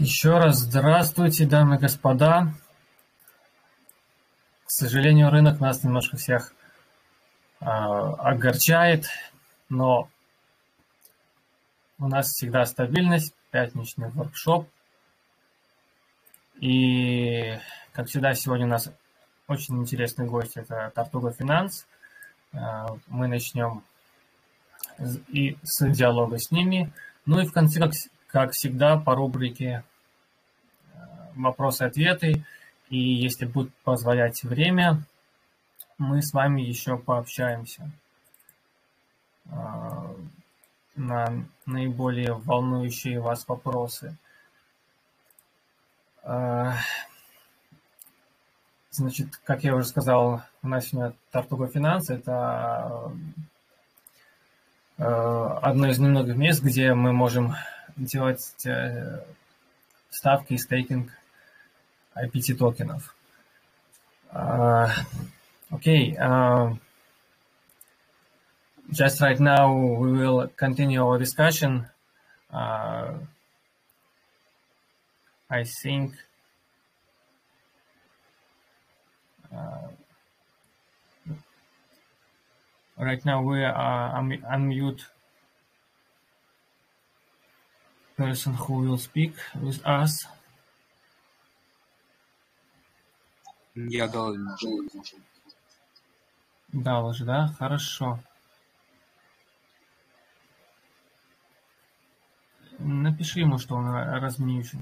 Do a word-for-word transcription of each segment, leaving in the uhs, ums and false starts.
Еще раз здравствуйте, дамы и господа. К сожалению, рынок нас немножко всех э, огорчает, но у нас всегда стабильность, пятничный воркшоп. И, как всегда, сегодня у нас очень интересный гость, это Tortuga Finance. Э, мы начнем и с диалога с ними, ну и в конце, как, как всегда, по рубрике вопросы-ответы. И если будет позволять время, мы с вами еще пообщаемся на наиболее волнующие вас вопросы. Значит, как я уже сказал, у нас сегодня Tortuga Finance — это одно из немногих мест, где мы можем делать ставки и стейкинг эй пи ти токенов. Окей. Just right now we will continue our discussion. Uh, I think uh, right now we are un unmute person who will speak with us. Я дал уже. Дал уже, да? Хорошо. Напиши ему, что он размьючен.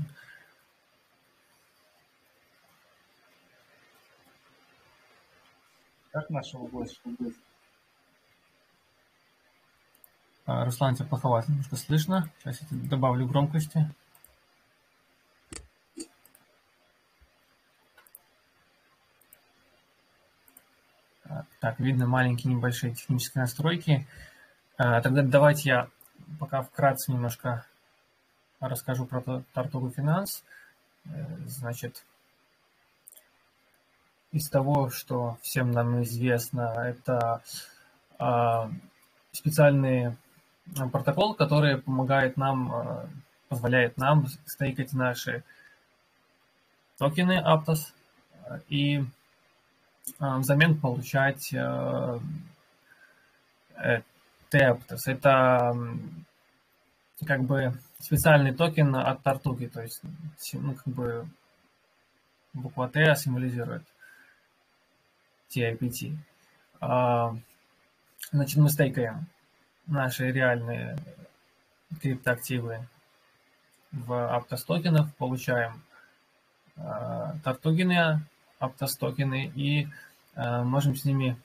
Как нашего гостя? Руслан, тебя плоховато немножко слышно. Сейчас я добавлю громкости. Так, видно маленькие небольшие технические настройки. Тогда давайте я пока вкратце немножко расскажу про Tortuga Finance. Значит, из того, что всем нам известно, это специальный протокол, который помогает нам, позволяет нам стейкать наши токены Aptos и взамен получать tAPT. Это как бы специальный токен от Тортуги, то есть, ну, как бы буква Т символизирует tAPT. Значит, мы стейкаем наши реальные криптоактивы в Aptos токенов, получаем Тортугины, Aptos токены и э, можем с ними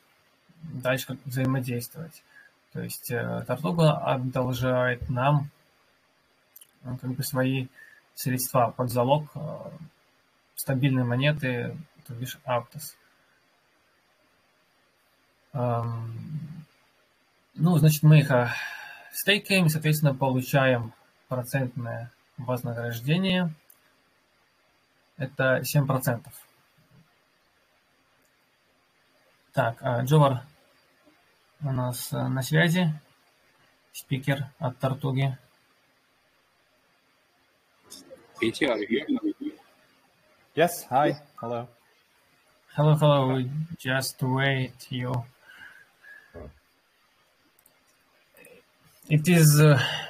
дальше как взаимодействовать. То есть э, Tortuga одолжает нам ну, как бы свои средства под залог э, стабильной монеты, то бишь Aptos. Эм, ну, значит, мы их э, стейкаем, соответственно, получаем процентное вознаграждение. Это семь процентов. Так, Джовар у нас на связи, спикер от Тортуги. Yes, hi, hello. Hello, hello, we just wait you. It is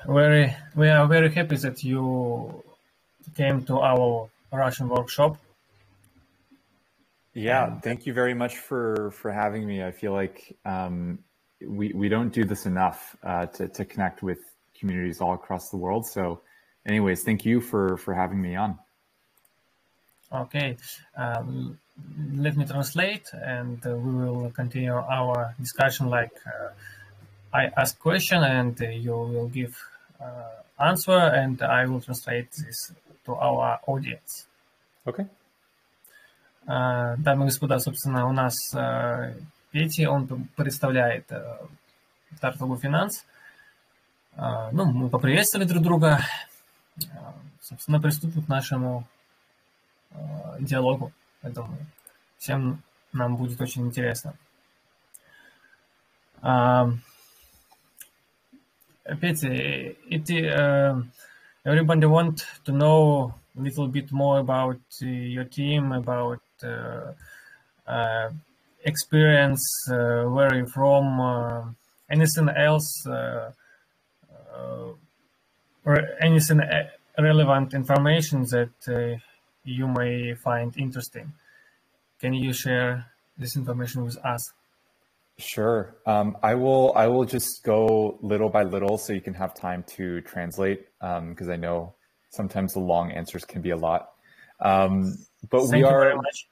very, we are very happy that you came to our Russian workshop. Yeah, thank you very much for for having me. I feel like um, we we don't do this enough uh, to to connect with communities all across the world. So, anyways, thank you for for having me on. Okay, um, let me translate, and uh, we will continue our discussion. Like uh, I ask question, and uh, you will give uh, answer, and I will translate this to our audience. Okay. Дамы и господа, собственно, у нас Петя, он представляет Tortuga Finance. Ну, мы поприветствовали друг друга. Собственно, приступим к нашему диалогу. Я думаю, всем нам будет очень интересно. Петя, everybody want to know a little bit more about uh, your team, about uh, uh, experience, uh, where you're from, uh, anything else, uh, uh, or anything relevant information that uh, you may find interesting. Can you share this information with us? Sure. Um, I will I will just go little by little so you can have time to translate, because um, I know sometimes the long answers can be a lot. Um, but Thank we are very much.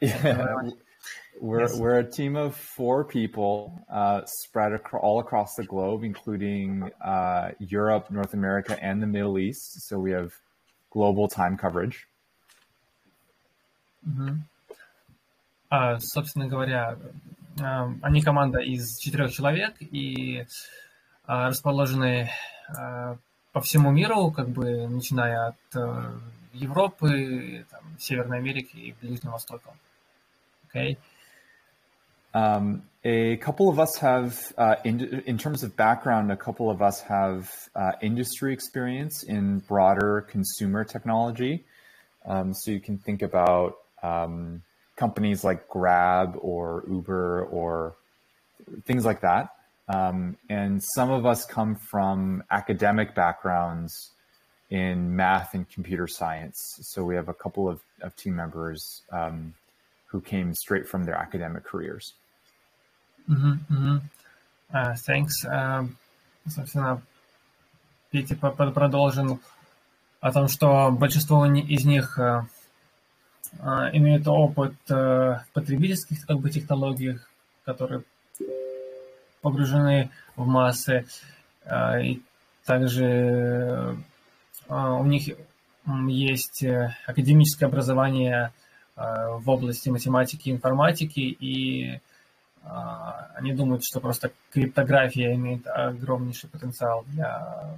Yeah, we're, yes. we're a team of four people uh, spread ac all across the globe, including uh, Europe, North America, and the Middle East. So we have global time coverage. Mm-hmm. uh, собственно говоря, они команда из четырех человек и расположены по всему миру, как бы начиная от Европы, там, Северной Америки и Ближнего Востока. Okay. Um, a couple of us have, uh, in, in terms of background, a couple of us have uh, industry experience in broader consumer technology. Um, so you can think about um, companies like Grab or Uber or things like that. Um, and some of us come from academic backgrounds in math and computer science. So we have a couple of, of team members um, who came straight from their academic careers. Mm-hmm, mm-hmm. Uh, thanks. Um, собственно, Петя продолжил о том, что большинство из них uh, Uh, имеют опыт uh, в потребительских, как бы, технологиях, которые погружены в массы, uh, и также uh, у них есть uh, академическое образование uh, в области математики и информатики, и uh, они думают, что просто криптография имеет огромнейший потенциал для,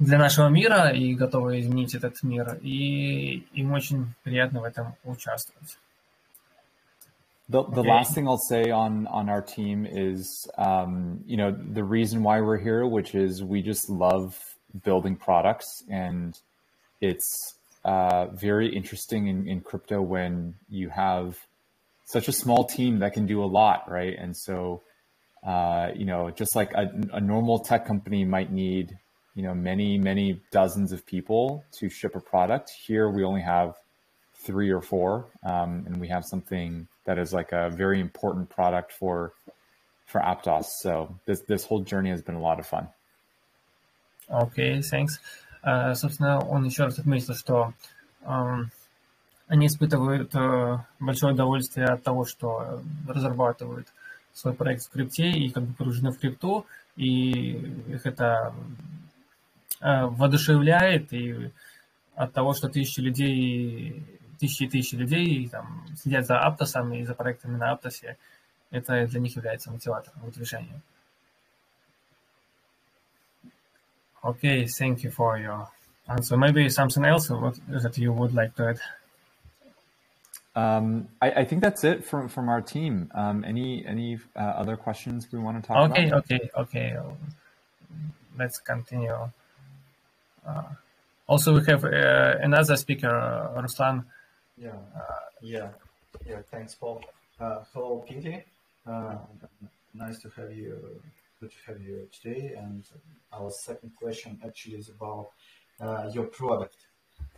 для нашего мира и готовы изменить этот мир, и им очень приятно в этом участвовать. The, the okay. last thing I'll say on on our team is, um, you know, the reason why we're here, which is we just love building products, and it's uh, very interesting in, in crypto when you have such a small team that can do a lot, right? And so, uh, you know, just like a, a normal tech company might need, you know, many, many dozens of people to ship a product. Here we only have three or four, um, and we have something that is like a very important product for for Aptos. So this this whole journey has been a lot of fun. Okay, thanks. Uh, собственно, он еще раз отметил, что um, они испытывают uh, большое удовольствие от того, что разрабатывают свой проект в крипте и как бы погружены в крипту, и их это воодушевляет, и от того, что тысячи людей, тысячи и тысячи людей там следят за Аптосами и за проектами на Аптосе, это для них является мотиватором к движению. Okay, thank you for your answer. Maybe something else that you would like to add? Um, I, I think that's it from from our team. Um, any any uh, other questions we want to talk okay, about? Okay, okay, okay. Let's continue. Uh, also, we have uh, another speaker, uh, Ruslan. Yeah, uh, yeah, yeah. Thanks, Paul. Uh, hello, Pinky. Uh, nice to have you. Good to have you today. And our second question actually is about uh, your product.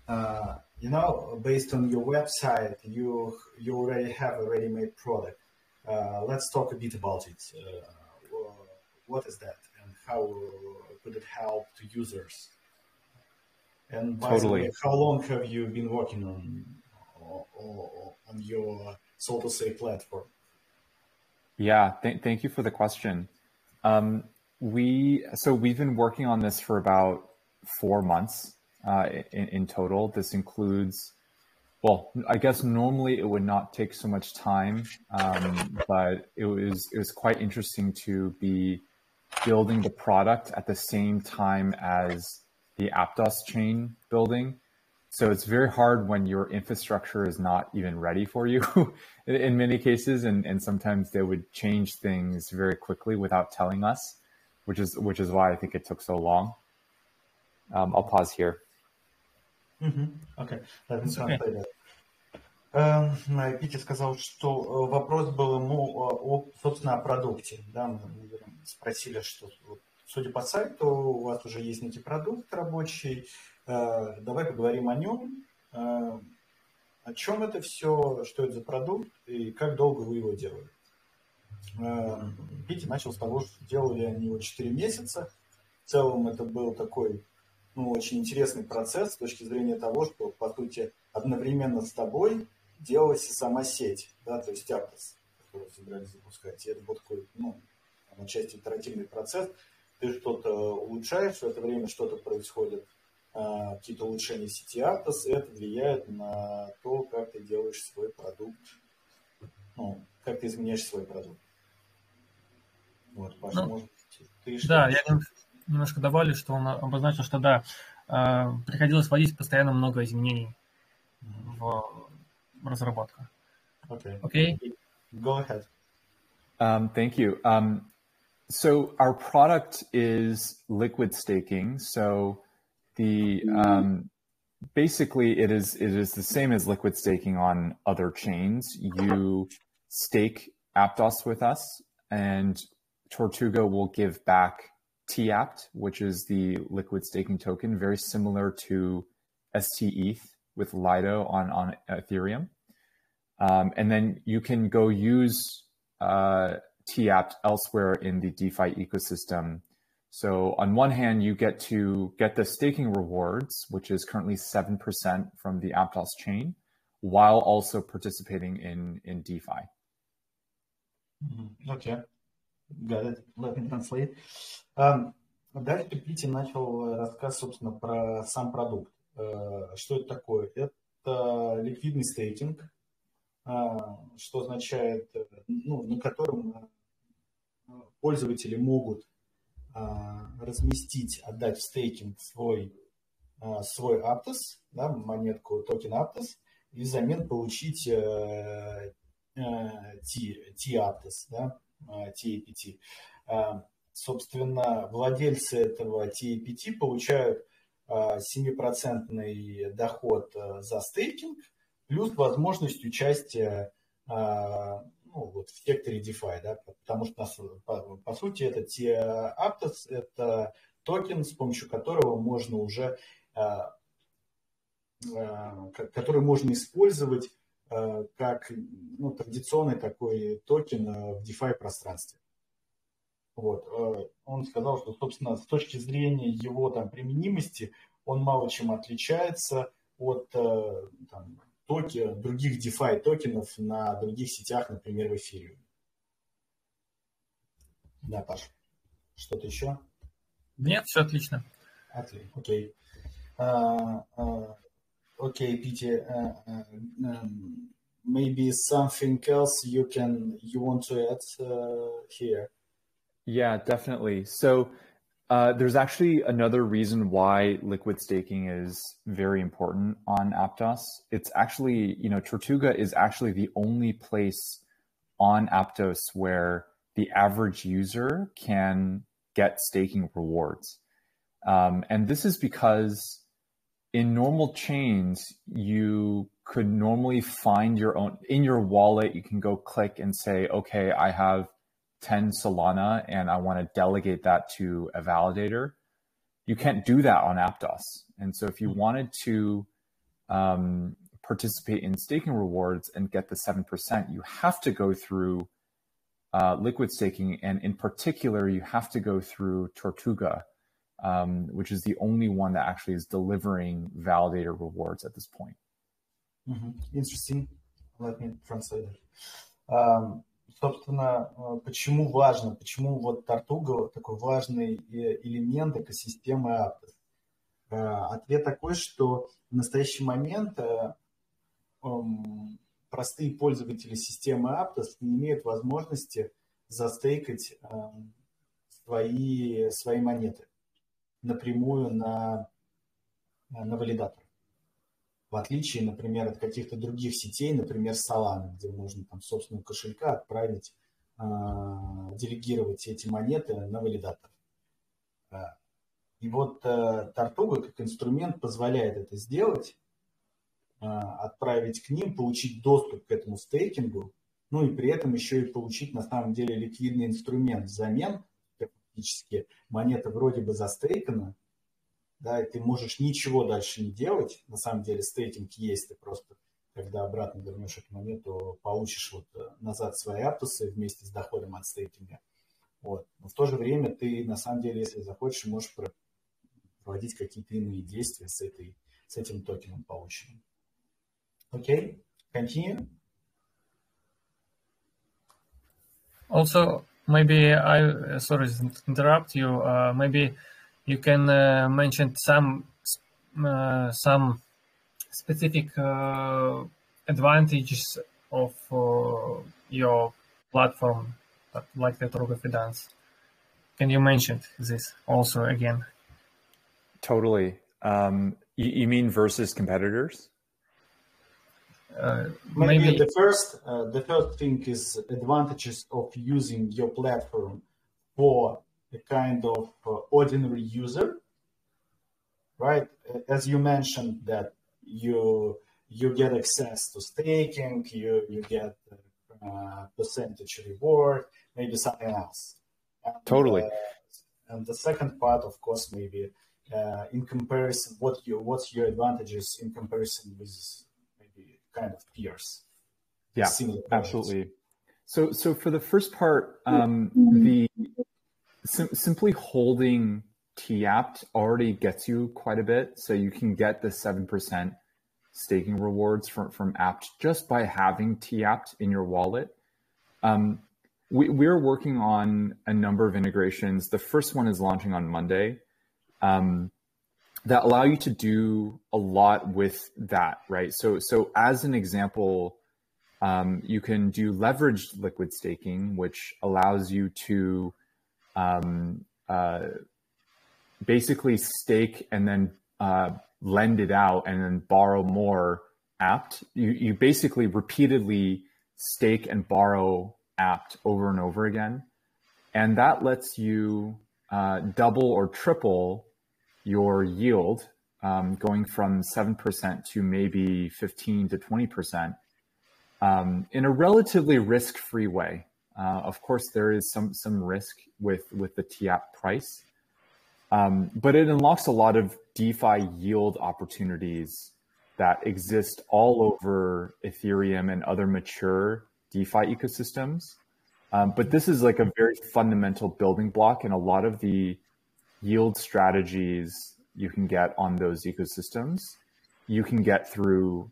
Uh, you know, based on your website, you you already have a ready-made product. Uh, let's talk a bit about it. Uh, what is that, and how could it help to users? And by totally. The way, how long have you been working on on your, so to say, platform? Yeah, th thank you for the question. Um, we so we've been working on this for about four months uh, in, in total. This includes, well, I guess normally it would not take so much time, um, but it was it was quite interesting to be building the product at the same time as the Aptos chain building. So it's very hard when your infrastructure is not even ready for you in many cases, and, and sometimes they would change things very quickly without telling us, which is which is why I think it took so long. Um, I'll pause here. Mm-hmm. Okay, let me translate that. Питер сказал, что вопрос был ему о, собственно, о продукте. Да, мы спросили, что, судя по сайту, у вас уже есть некий продукт рабочий. Давай поговорим о нем. О чем это все, что это за продукт и как долго вы его делали. Питер начал с того, что делали они его четыре месяца. В целом это был такой, ну, очень интересный процесс с точки зрения того, что, по сути, одновременно с тобой делалась и сама сеть, да, то есть Aptos, которую собирались запускать. И это был такой, ну, отчасти итеративный процесс. Ты что-то улучшаешь, в это время что-то происходит, какие-то улучшения сети Aptos, и это влияет на то, как ты делаешь свой продукт, ну, как ты изменяешь свой продукт. Вот, Паша, ну, может, ты что-то... Да, я немножко добавлю, что он обозначил, что да, приходилось вводить постоянно много изменений в разработку. Okay. Okay. Go ahead. Um, thank you. Um, so our product is liquid staking. So the um, basically it is it is the same as liquid staking on other chains. You stake Aptos with us, and Tortuga will give back tAPT, which is the liquid staking token, very similar to S T E T H with Lido on on Ethereum. Um, and then you can go use uh, tAPT elsewhere in the DeFi ecosystem. So on one hand, you get to get the staking rewards, which is currently seven percent from the Aptos chain, while also participating in, in DeFi. Okay, got it. Let me translate. Um, дальше Питер начал рассказ, собственно, про сам продукт. Uh, что это такое? Это ликвидный стейкинг, что означает, ну, на котором пользователи могут разместить, отдать в стейкинг свой, свой Aptos, да, монетку, токен Aptos, и взамен получить tAPT, да, tAPT. Собственно, владельцы этого tAPT получают семь процентов доход за стейкинг, плюс возможность участия, ну, вот, в секторе DeFi, да, потому что, по, по сути, это tAPTOS, это токен, с помощью которого можно уже, который можно использовать как, ну, традиционный такой токен в DeFi пространстве. Вот. Он сказал, что, собственно, с точки зрения его там применимости, он мало чем отличается от там, токи, других DeFi токенов на других сетях, например, в Ethereum. Да, Паш, что-то еще? Нет, все отлично. Отлично, окей. Окей, Питер, maybe something else you can, you want to add uh, here? Yeah, definitely. So uh, there's actually another reason why liquid staking is very important on Aptos. It's actually, you know, Tortuga is actually the only place on Aptos where the average user can get staking rewards. Um, and this is because in normal chains, you could normally find your own, in your wallet, you can go click and say, okay, I have ten Solana and I want to delegate that to a validator. You can't do that on Aptos. And so if you wanted to um, participate in staking rewards and get the seven percent, you have to go through uh, liquid staking. And in particular, you have to go through Tortuga, um, which is the only one that actually is delivering validator rewards at this point. Mm-hmm. Interesting. Let me translate it. Um... Собственно, почему важно, почему вот Tortuga такой важный элемент экосистемы Aptos? Ответ такой, что в настоящий момент простые пользователи системы Aptos не имеют возможности застейкать свои, свои монеты напрямую на, на валидатор. В отличие, например, от каких-то других сетей, например, Solana, где можно там собственного кошелька отправить, э, делегировать эти монеты на валидатор. И И вот Tortuga как инструмент позволяет это сделать, отправить к ним, получить доступ к этому стейкингу, ну и при этом еще и получить на самом деле ликвидный инструмент взамен. Фактически монета вроде бы застейкана, да, и ты можешь ничего дальше не делать. На самом деле стейкинг есть, ты просто, когда обратно вернешь эту монету, получишь вот назад свои аптусы вместе с доходом от стейкинга. Вот. Но в то же время ты, на самом деле, если захочешь, можешь проводить какие-то иные действия с, этой, с этим токеном полученным. Окей, continue. Also, maybe I, sorry to interrupt you, uh, maybe you can uh, mention some, uh, some specific uh, advantages of uh, your platform, like the Tortuga Finance. Can you mention this also again? Totally. Um, you, you mean versus competitors? Uh, maybe, maybe the first uh, the first thing is advantages of using your platform for a kind of uh, ordinary user, right? As you mentioned that you you get access to staking, you you get uh, percentage reward, maybe something else. And, totally. Uh, and the second part, of course, maybe uh, in comparison, what you what's your advantages in comparison with kind of peers. Yeah, absolutely. So, so for the first part, um, the sim simply holding tAPT already gets you quite a bit. So you can get the seven percent staking rewards from, from A P T just by having tAPT in your wallet. Um, we, we're working on a number of integrations. The first one is launching on Monday. Um, that allow you to do a lot with that, right? So, so as an example, um, you can do leveraged liquid staking, which allows you to um, uh, basically stake and then uh, lend it out and then borrow more A P T. You, you basically repeatedly stake and borrow A P T over and over again. And that lets you uh, double or triple your yield, um, going from seven percent to maybe fifteen to twenty percent um, in a relatively risk-free way. Uh, of course, there is some some risk with, with the tAPT price, um, but it unlocks a lot of DeFi yield opportunities that exist all over Ethereum and other mature DeFi ecosystems. Um, but this is like a very fundamental building block in a lot of the yield strategies you can get on those ecosystems, you can get through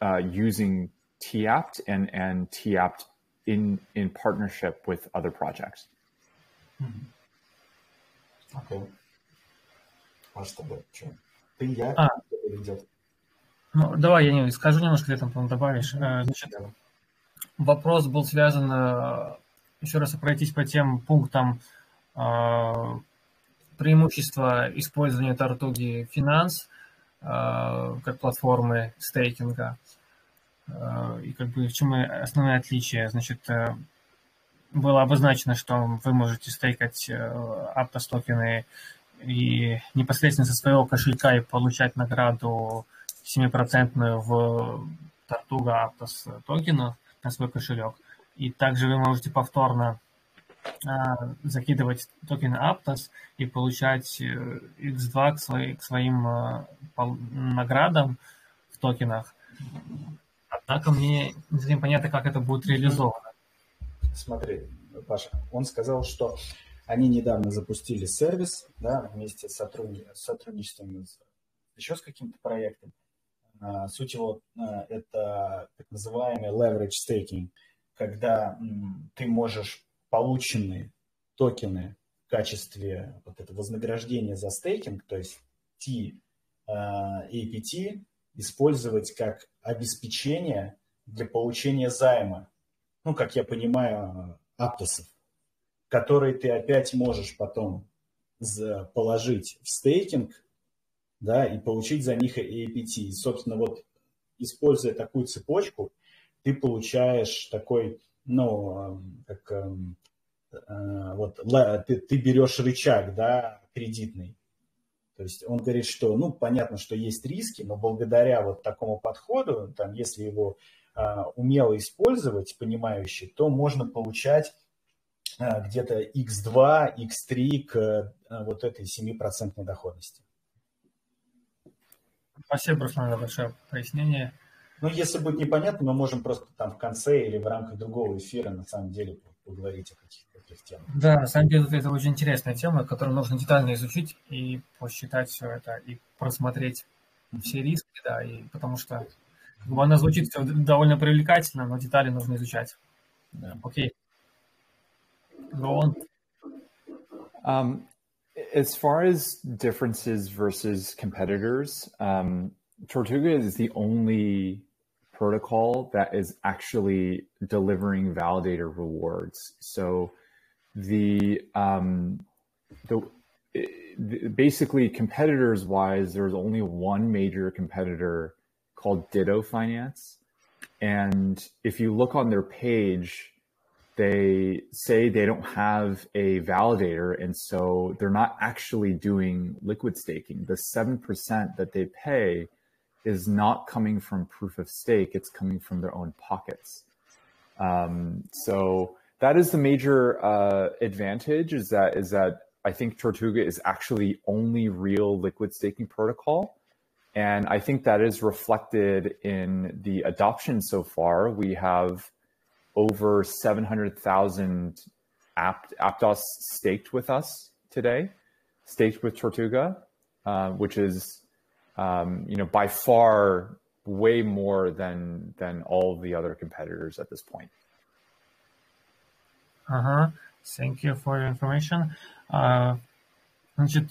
uh, using tAPT and, and tAPT in, in partnership with other projects. Mm-hmm. Okay. А, ну, давай я не скажу немножко, ты там, по-моему, добавишь. Значит, вопрос был связан, еще раз пройтись по тем пунктам, преимущество использования Tortuga Finance э, как платформы стейкинга э, и как бы в чем основные отличия. Значит, э, было обозначено, что вы можете стейкать э, Aptos токены и непосредственно со своего кошелька и получать награду семь процентов в Tortuga Aptos токенов на свой кошелек. И также вы можете повторно закидывать токен Aptos и получать икс два к своим наградам в токенах. Однако мне не совсем понятно, как это будет реализовано. Смотри, Паша, он сказал, что они недавно запустили сервис, да, вместе с сотрудничеством еще с каким-то проектом. Суть его – это так называемый leverage staking, когда ты можешь полученные токены в качестве вот этого вознаграждения за стейкинг, то есть tAPT, использовать как обеспечение для получения займа, ну, как я понимаю, аптосов, которые ты опять можешь потом положить в стейкинг, да, и получить за них эй пи ти. И, собственно, вот, используя такую цепочку, ты получаешь такой, ну, как, вот, ты, ты берешь рычаг, да, кредитный, То есть он говорит, что, ну, понятно, что есть риски, но благодаря вот такому подходу, там, если его а, умело использовать, понимающий, то можно получать а, где-то икс два, икс три к а, вот этой семь процентов доходности. Спасибо, Руслан, за большое пояснение. Ну, если будет непонятно, мы можем просто там в конце или в рамках другого эфира, на самом деле, поговорить о каких-то таких темах. Да, на самом деле, это очень интересная тема, которую нужно детально изучить и посчитать все это, и просмотреть все риски, да, и потому что ну, она звучит довольно привлекательно, но детали нужно изучать. Да. Окей. Go on. Um, as far as differences versus competitors, um, Tortuga is the only protocol that is actually delivering validator rewards. So the, um, the, the basically competitors wise, there's only one major competitor called Ditto Finance. And if you look on their page, they say they don't have a validator. And so they're not actually doing liquid staking. The seven percent that they pay is not coming from proof of stake, it's coming from their own pockets. Um, so that is the major uh, advantage is that, is that I think Tortuga is actually only real liquid staking protocol. And I think that is reflected in the adoption so far. We have over seven hundred thousand Apt, Aptos staked with us today, staked with Tortuga, uh, which is Um, you know, by far, way more than than all the other competitors at this point. Uh-huh. Thank you for your information. Uh, значит,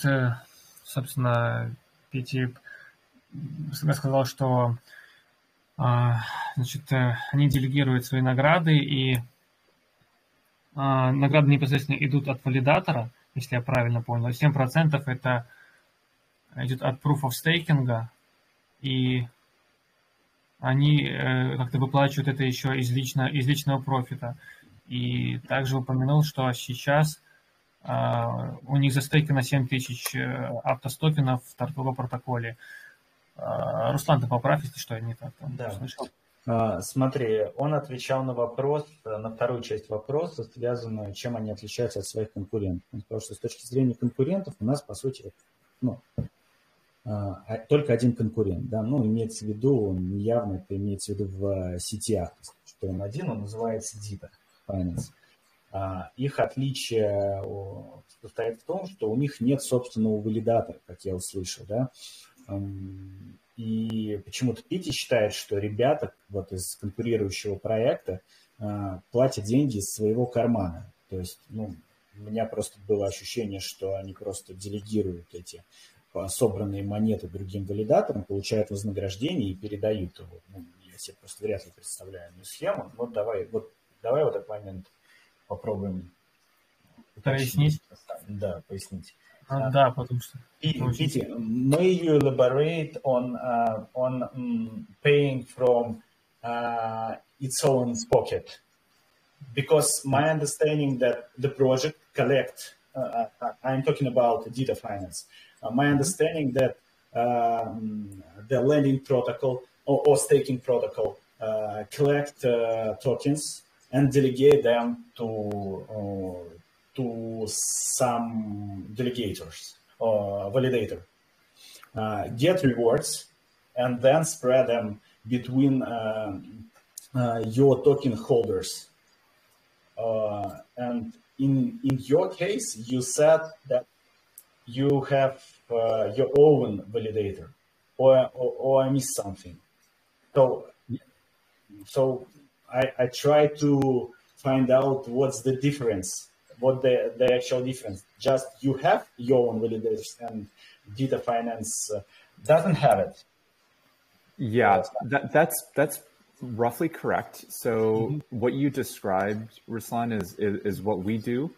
собственно, Петя сказал, что uh, значит, они делегируют свои награды, и uh, награды непосредственно идут от валидатора, если я правильно понял. семь процентов это идет от proof of staking, и они э, как-то выплачивают это еще из, лично, из личного профита. И также упомянул, что сейчас э, у них застейкано семь тысяч Aptos токенов в Tortuga протоколе. Э, Руслан, ты поправь, если что, я не так да. слышал. А, смотри, он отвечал на вопрос, на вторую часть вопроса, связанную, чем они отличаются от своих конкурентов. Потому что с точки зрения конкурентов у нас, по сути, ну, только один конкурент, да, ну, имеется в виду, он явно это имеется в виду в сети Aptos, что он один, он называется Ditto Finance. Их отличие состоит в том, что у них нет собственного валидатора, как я услышал, да, и почему-то Петя считает, что ребята вот из конкурирующего проекта платят деньги из своего кармана, то есть, ну, у меня просто было ощущение, что они просто делегируют эти собранные монеты другим валидаторам, получают вознаграждение и передают его. Ну, я себе просто вряд ли представляю эту схему. Вот давай вот, давай вот этот момент попробуем пояснить. Да, пояснить. Uh, uh, да, потому что... Пити, may you elaborate on, uh, on paying from uh, its own pocket? Because my understanding that the project collect, uh, I'm talking about Ditto Finance. Uh, my understanding that um, the lending protocol or, or staking protocol uh, collect uh, tokens and delegate them to uh, to some delegators or validator, uh, get rewards, and then spread them between uh, uh, your token holders. Uh, and in in your case, you said that you have uh, your own validator, or, or or I missed something. So so I I try to find out what's the difference, what the the actual difference. Just you have your own validators, and Ditto Finance doesn't have it. Yeah, that that's that's. Roughly correct. So mm-hmm. what you described, Ruslan, is, is, is what we do,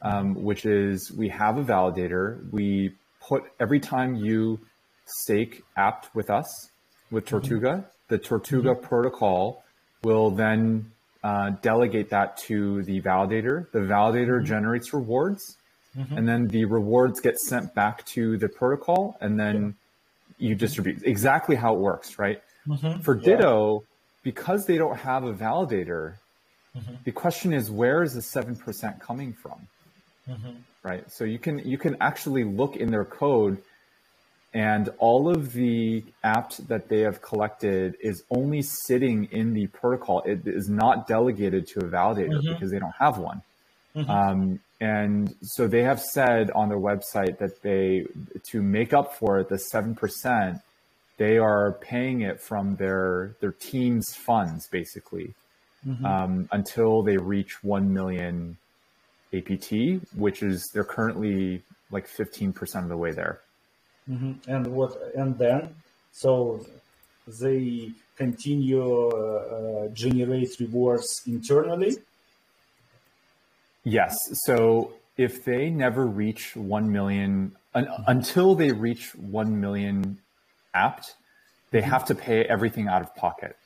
um, which is we have a validator. We put every time you stake apt with us, with Tortuga, mm-hmm. the Tortuga mm-hmm. protocol will then uh, delegate that to the validator. The validator mm-hmm. generates rewards Mm-hmm. And then the rewards get sent back to the protocol, and then yeah. you distribute. Exactly how it works, right? Mm-hmm. For Ditto, yeah. because they don't have a validator, mm-hmm. the question is, where is the seven percent coming from? Mm-hmm. Right? So you can, you can actually look in their code, and all of the apt that they have collected is only sitting in the protocol. It is not delegated to a validator mm-hmm. because they don't have one. Mm-hmm. Um, and so they have said on their website that they, to make up for it, the seven percent, they are paying it from their, their team's funds, basically, mm-hmm. um, until they reach one million A P T, which is, they're currently like fifteen percent of the way there. Mm-hmm. And what, and then, so they continue uh, uh, generate rewards internally? Yes. So if they never reach one million, un mm-hmm. until they reach one million apt, they mm-hmm. have to pay everything out of pocket.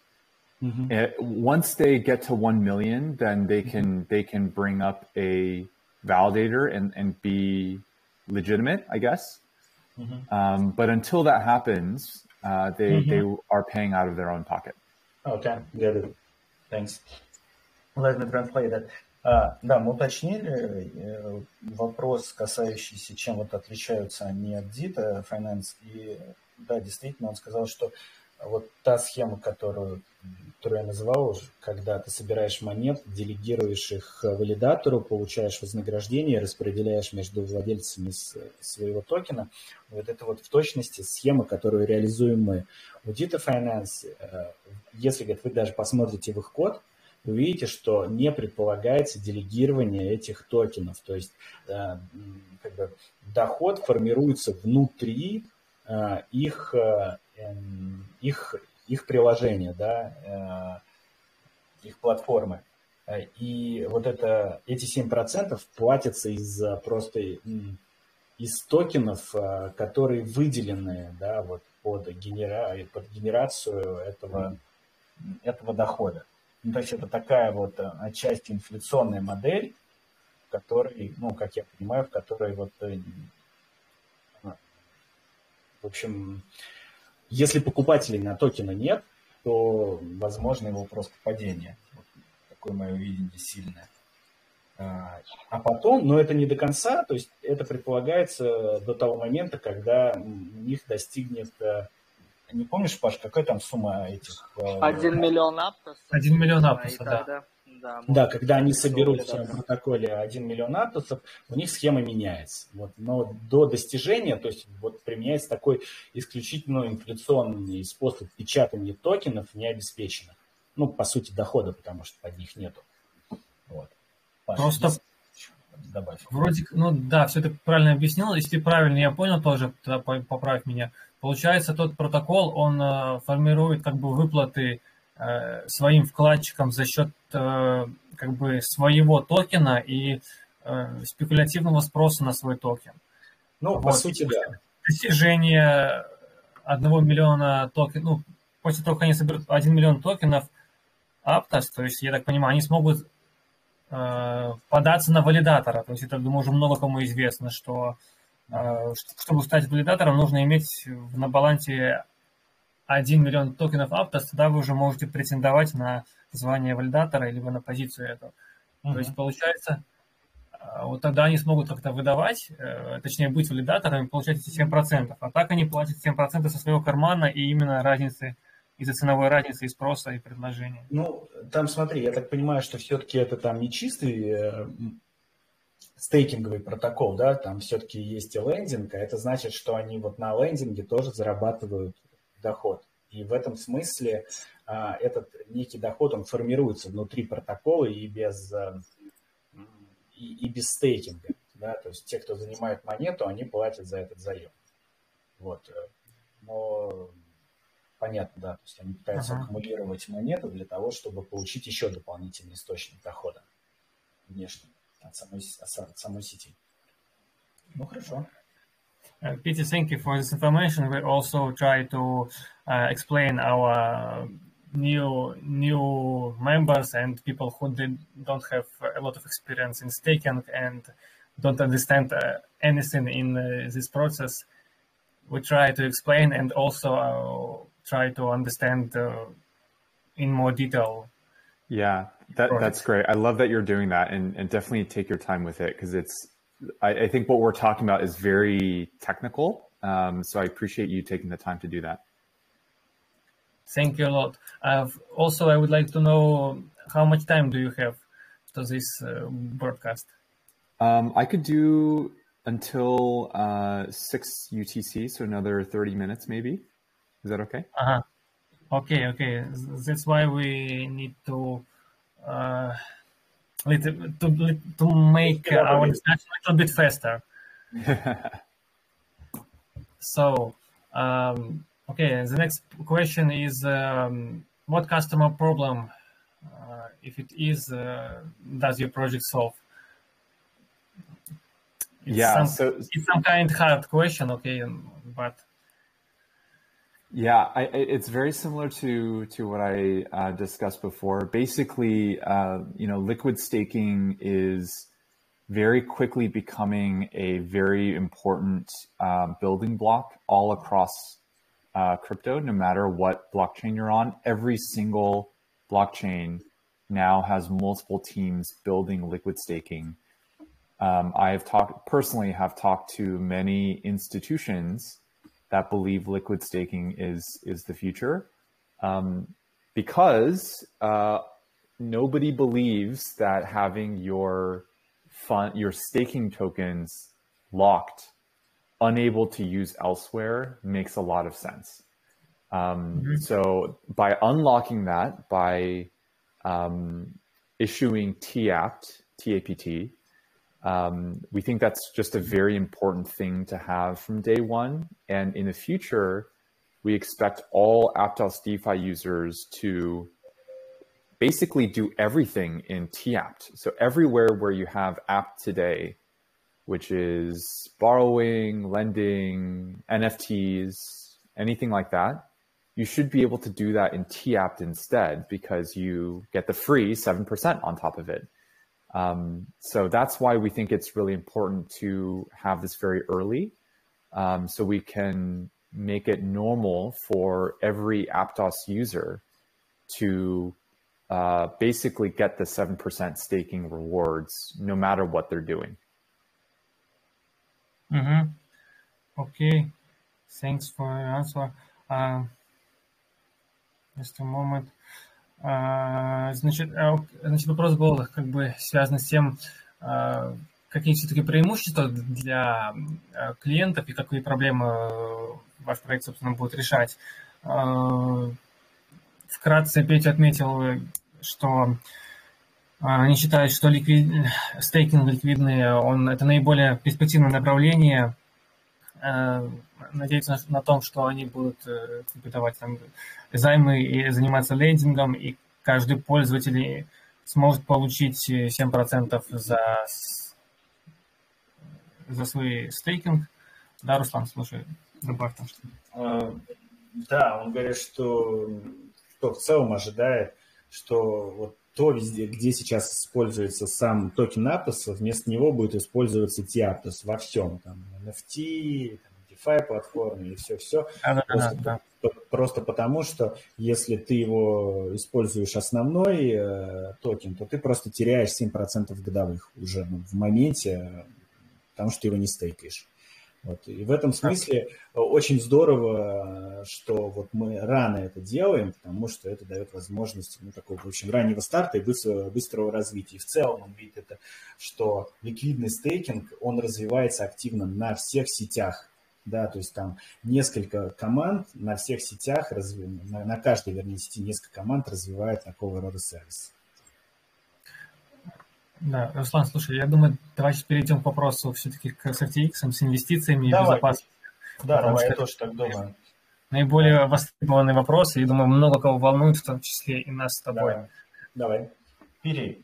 Mm-hmm. It, once they get to one million, then they can, mm-hmm. they can bring up a validator and, and be legitimate, I guess. Mm-hmm. Um, but until that happens, uh, they, mm-hmm. they are paying out of their own pocket. Okay, got it. Thanks. Let me translate that. А, да, мы уточнили э, вопрос, касающийся, чем вот отличаются они от Ditto Finance. И да, действительно, он сказал, что вот та схема, которую, которую я называл, когда ты собираешь монет, делегируешь их валидатору, получаешь вознаграждение, распределяешь между владельцами своего токена. Вот это вот в точности схема, которую реализуем мы у Ditto Finance. Если говорит, вы даже посмотрите в их код, вы видите, что не предполагается делегирование этих токенов. То есть как бы, доход формируется внутри их... Их, их приложения, да, их платформы. И вот это, эти семь процентов платятся из просто из токенов, которые выделены, да, вот под, генера, под генерацию этого, этого дохода. Ну, то есть это такая вот отчасти инфляционная модель, которой, ну, как я понимаю, в которой вот, в общем... Если покупателей на токена нет, то возможно его просто падение. Вот такое мое видение сильное. А потом, но это не до конца, то есть это предполагается до того момента, когда у них достигнет, не помнишь, Паш, какая там сумма этих? Один миллион Aptos. Один миллион Aptos, да. Да, да, да, когда они соберут в своем протоколе один миллион Aptos, у них схема меняется. Вот. Но до достижения, то есть вот применяется такой исключительно инфляционный способ печатания токенов не обеспеченных. Ну, по сути, дохода, потому что под них нету. Вот. Паша, просто добавь. Вроде, ну да, все ты правильно объяснил. Если правильно я понял тоже, тогда поправь меня. Получается, тот протокол, он э, формирует как бы выплаты э, своим вкладчикам за счет э, как бы своего токена и э, спекулятивного спроса на свой токен. Ну, вот, по сути, да. Достижение одного миллиона токенов, ну, после того, как они соберут один миллион токенов Aptos, то есть, я так понимаю, они смогут э, податься на валидатора. То есть, это, думаю, уже много кому известно, что... Чтобы стать валидатором, нужно иметь на балансе один миллион токенов Aptos, тогда вы уже можете претендовать на звание валидатора либо на позицию этого. Uh-huh. То есть, получается, вот тогда они смогут как-то выдавать, точнее, быть валидаторами, получать эти семь процентов. А так они платят семь процентов со своего кармана и именно разницы из-за ценовой разницы и спроса, и предложения. Ну, там смотри, я так понимаю, что все-таки это там не чистый... стейкинговый протокол, да, там все-таки есть и лендинг, а это значит, что они вот на лендинге тоже зарабатывают доход. И в этом смысле а, этот некий доход, он формируется внутри протокола и без, а, и, и без стейкинга, да, то есть те, кто занимает монету, они платят за этот заем. Вот, но понятно, да, то есть они пытаются [S2] Ага. [S1] Аккумулировать монеты для того, чтобы получить еще дополнительный источник дохода внешний. От самой, от самой сети. Ну, хорошо. Uh, Peter, thank you for this information. We also try to uh, explain our new new members and people who did, don't have a lot of experience in staking and don't understand uh, anything in uh, this process, we try to explain and also uh, try to understand uh, in more detail. Yeah, that, that's great. I love that you're doing that, and, and definitely take your time with it, because it's, I, I think what we're talking about is very technical. Um, so I appreciate you taking the time to do that. Thank you a lot. I've, also, I would like to know how much time do you have to this uh, broadcast? Um, I could do until uh, six U T C, so another thirty minutes maybe. Is that okay? Uh-huh. Okay, okay. That's why we need to uh, little, to, to make uh, our discussion a little bit faster. So, um, okay, the next question is, um, what customer problem, uh, if it is, uh, does your project solve? It's yeah, some, so it's some kind of hard question, okay, but... Yeah, I, it's very similar to to what I uh, discussed before. Basically, uh, you know, liquid staking is very quickly becoming a very important uh, building block all across uh, crypto. No matter what blockchain you're on, every single blockchain now has multiple teams building liquid staking. Um, I have talked personally have talked to many institutions that believe liquid staking is is the future, um, because uh, nobody believes that having your fun, your staking tokens locked, unable to use elsewhere, makes a lot of sense. Um, mm-hmm. So by unlocking that, by um, issuing T A P T, Um, we think that's just a very important thing to have from day one. And in the future, we expect all Aptos DeFi users to basically do everything in T A P T. So everywhere where you have A P T today, which is borrowing, lending, N F Ts, anything like that, you should be able to do that in T A P T instead, because you get the free seven percent on top of it. Um, so that's why we think it's really important to have this very early, um, so we can make it normal for every Aptos user to uh, basically get the seven percent staking rewards, no matter what they're doing. Mm-hmm. Okay, thanks for your answer. Uh, just a moment. Значит, значит, вопрос был как бы связан с тем, какие все-таки преимущества для клиентов и какие проблемы ваш проект, собственно, будет решать. Вкратце Петя отметил, что они считают, что ликвид... стейкинг ликвидный, он это наиболее перспективное направление. Надеяться на том, что они будут давать там займы и заниматься лендингом, и каждый пользователь сможет получить семь процентов за, за свой стейкинг. Да, Руслан, слушай, добавь там что-то. Да, он говорит, что, что в целом ожидает, что вот то везде, где сейчас используется сам токен Aptos, вместо него будет использоваться tAPTOS во всем, там, эн эф ти, там, DeFi платформы и все-все. А, просто, да, да. Просто потому, что если ты его используешь основной э, токен, то ты просто теряешь семь процентов годовых уже ну, в моменте, потому что ты его не стейкаешь. Вот. И в этом смысле очень здорово, что вот мы рано это делаем, потому что это дает возможность ну, такого, в общем, раннего старта и быстрого, быстрого развития. И в целом он видит это, что ликвидный стейкинг, он развивается активно на всех сетях. Да, то есть там несколько команд на всех сетях, разви... на, на каждой, вернее, сети несколько команд развивает такого рода сервис. Да, Руслан, слушай, я думаю, давай сейчас перейдем к вопросу все-таки к эф ти экс, с инвестициями давай. И безопасностью. Да, давай, что я тоже так думаю. Наиболее востребованные вопросы, я думаю, много кого волнует, в том числе и нас с тобой. Давай, Пири.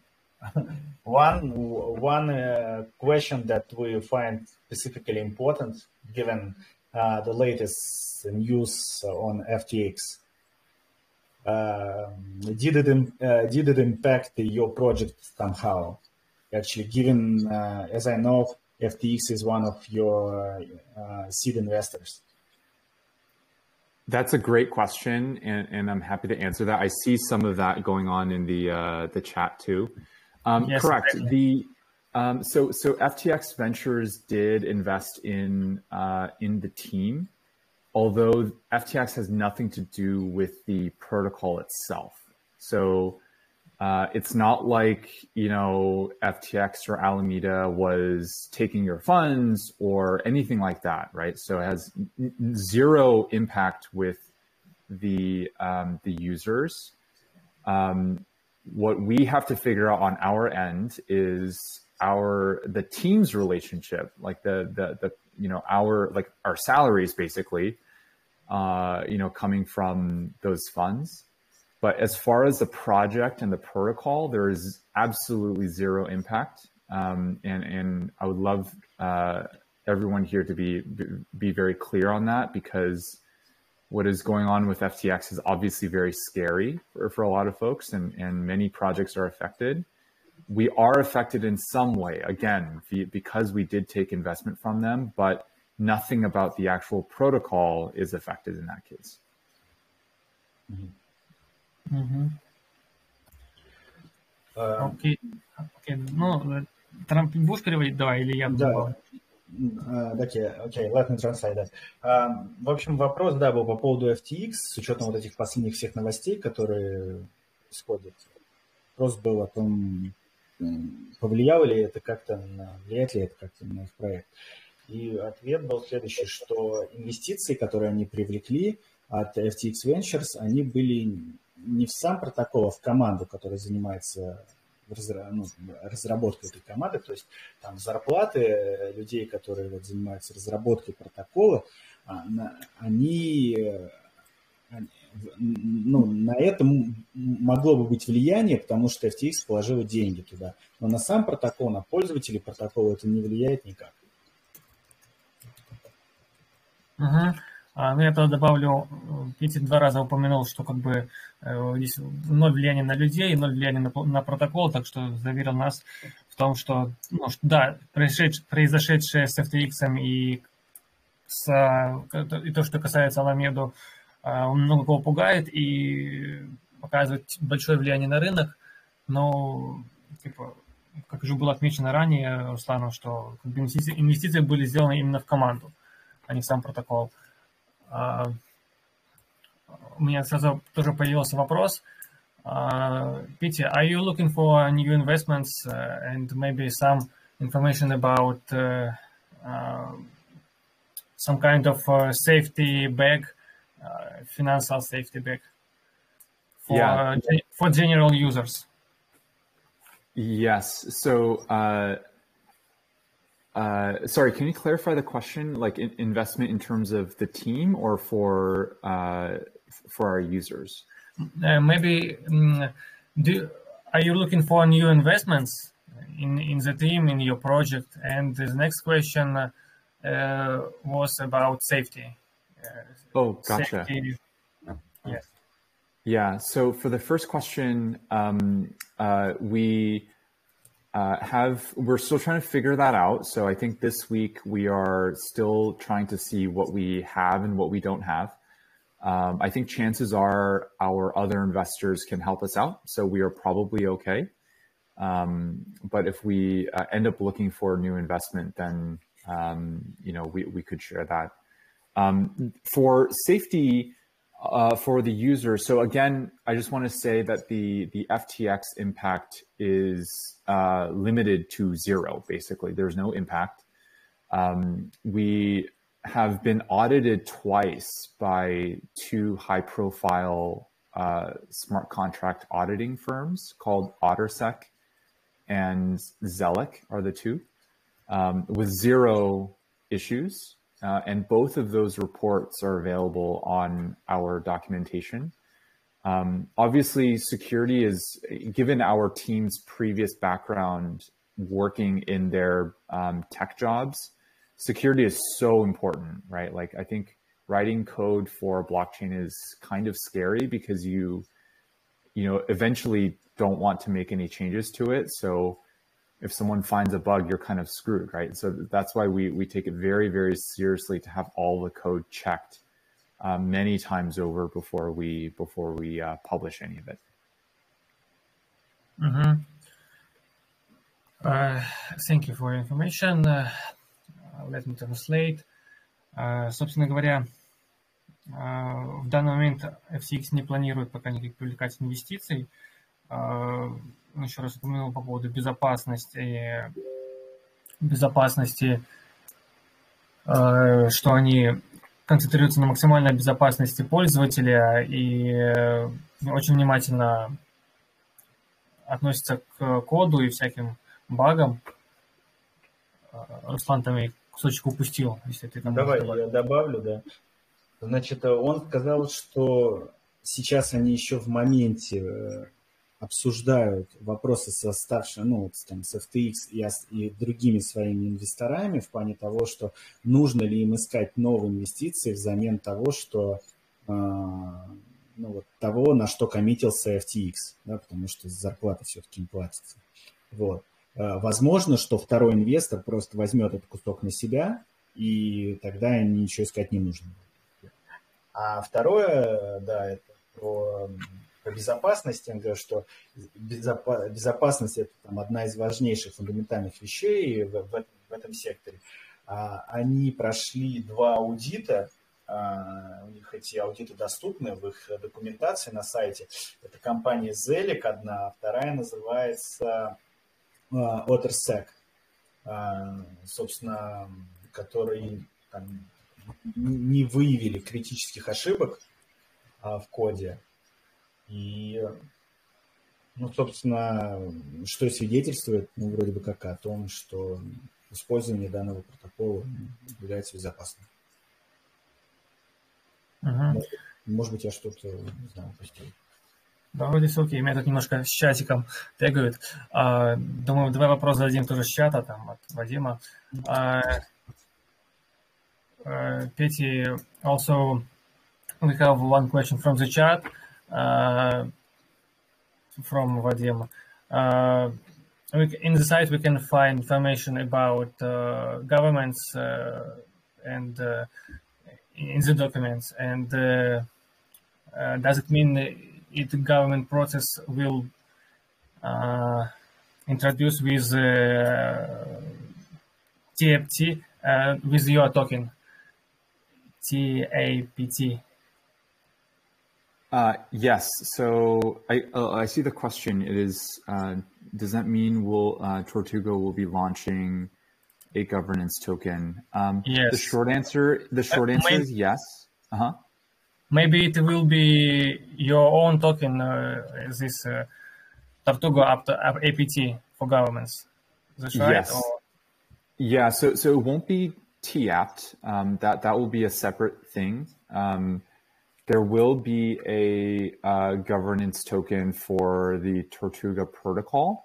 One, one uh, question that we find specifically important, given uh, the latest news on F T X. Uh, did it uh, did it impact your project somehow? Actually, given uh, as I know, F T X is one of your uh, seed investors? That's a great question, and, and I'm happy to answer that. I see some of that going on in the uh, the chat too. Um, yes, correct. Definitely. The um, so so F T X Ventures did invest in uh, in the team, although F T X has nothing to do with the protocol itself. So uh, it's not like, you know, F T X or Alameda was taking your funds or anything like that, right? So it has n zero impact with the um, the users. Um, what we have to figure out on our end is our the team's relationship, like the the the you know our like our salaries basically, uh, you know, coming from those funds. But as far as the project and the protocol, there is absolutely zero impact. Um, and, and I would love uh, everyone here to be, be very clear on that, because what is going on with F T X is obviously very scary for, for a lot of folks, and, and many projects are affected. We are affected in some way, again, because we did take investment from them, but nothing about the actual protocol is affected in that case. Mm-hmm. Mm-hmm. uh, окей. окей, ну, Трамп, будешь переводить? Давай, или я буду? Окей, окей, let me translate that. Uh, в общем, вопрос, да, был по поводу эф ти экс, с учетом вот этих последних всех новостей, которые исходят. Вопрос был о том, повлияло ли это как-то, на, влияет ли это как-то на их проект. И ответ был следующий, что инвестиции, которые они привлекли от эф ти экс Ventures, они были не в сам протокол, а в команду, которая занимается разра... ну, разработкой этой команды, то есть там зарплаты людей, которые вот, занимаются разработкой протокола, они, ну, на это могло бы быть влияние, потому что эф ти экс положила деньги туда. Но на сам протокол, на пользователей протокола это не влияет никак. Uh-huh. Ну, я тогда добавлю, Питер два раза упомянул, что как бы здесь ноль влияния на людей, ноль влияния на, на протокол, так что заверил нас в том, что, ну, что да, произошедшее с эф ти экс и, с, и то, что касается Alameda, много кого пугает и показывает большое влияние на рынок, но, типа, как уже было отмечено ранее, Русланом, что инвестиции, инвестиции были сделаны именно в команду, а не в сам протокол. Uh, у меня сразу тоже появился вопрос. Uh, Peter, are you looking for new investments uh, and maybe some information about uh, uh, some kind of uh, safety bag, uh, financial safety bag for, yeah. uh, for general users? Yes. So. Uh... Uh, sorry, can you clarify the question, like in investment in terms of the team or for uh, for our users? Uh, maybe, um, do, are you looking for new investments in, in the team, in your project? And the next question uh, was about safety. Uh, oh, gotcha. Safety. Yes. Yeah, so for the first question, um, uh, we... Uh, have we're still trying to figure that out. So I think this week we are still trying to see what we have and what we don't have. Um, I think chances are our other investors can help us out. So we are probably okay. Um, but if we uh, end up looking for a new investment, then, um, you know, we, we could share that. Um, for safety uh, for the user. So again, I just want to say that the, the F T X impact is Uh, limited to zero, basically. There's no impact. Um, we have been audited twice by two high-profile uh, smart contract auditing firms called OtterSec and Zelik are the two, um, with zero issues. Uh, and both of those reports are available on our documentation. Um, obviously, security is, given our team's previous background working in their um, tech jobs, security is so important, right? Like, I think writing code for blockchain is kind of scary because you, you know, eventually don't want to make any changes to it. So if someone finds a bug, you're kind of screwed, right? So that's why we, we take it very, very seriously to have all the code checked uh, many times over before we, before we uh, publish any of it. Mm-hmm. Uh, thank you for your information. Uh, let me translate. Uh, собственно говоря, uh, в данный момент эф ти экс не планирует пока никаких привлекать инвестиций. Uh, еще раз упомянул по поводу безопасности, безопасности, uh, что они концентрируются на максимальной безопасности пользователя и uh, очень внимательно относятся к коду и всяким багом. Руслан там и кусочек упустил, если ты там... Давай я добавлю, да. Значит, он сказал, что сейчас они еще в моменте обсуждают вопросы со старшими, ну, там, с эф ти экс и, и другими своими инвесторами в плане того, что нужно ли им искать новые инвестиции взамен того, что... Ну, вот, того, на что коммитился эф ти экс, да, потому что зарплата все-таки не платится. Вот. Возможно, что второй инвестор просто возьмет этот кусок на себя, и тогда им ничего искать не нужно. А второе, да, это про, про безопасность. Я говорю, что безопа- безопасность – это там, одна из важнейших фундаментальных вещей в, в, в этом секторе. А, они прошли два аудита. Uh, у них эти аудиты доступны в их документации на сайте. Это компания Zelik одна, а вторая называется uh, OtterSec, uh, собственно, которые там, не выявили критических ошибок uh, в коде. И, ну, собственно, что свидетельствует, ну, вроде бы как о том, что использование данного протокола является безопасным. Угу. Может быть, я что-то, не знаю, упустил. Да, вроде все окей. Меня тут немножко с чатиком тегают. А, думаю, давай вопрос зададим тоже с чата, там, от Вадима. А, а, Пети, also, we have one question from the chat, uh, from Vadim. Uh, in the site we can find information about uh, governments uh, and uh, in the documents, and uh, uh, does it mean it government process will uh, introduce with uh, T A P T uh, with your token T A P T? Uh, yes. So I uh, I see the question. It is uh, does that mean will uh, Tortuga will be launching a governance token? Um, yes. The short answer, the short uh, answer maybe, is yes. Uh-huh. Maybe it will be your own token, uh, this uh, Tortuga A P T for governments. Is that right? Yes. Or... Yeah. So, so it won't be T A P T. Um, that that will be a separate thing. Um, there will be a uh, governance token for the Tortuga protocol.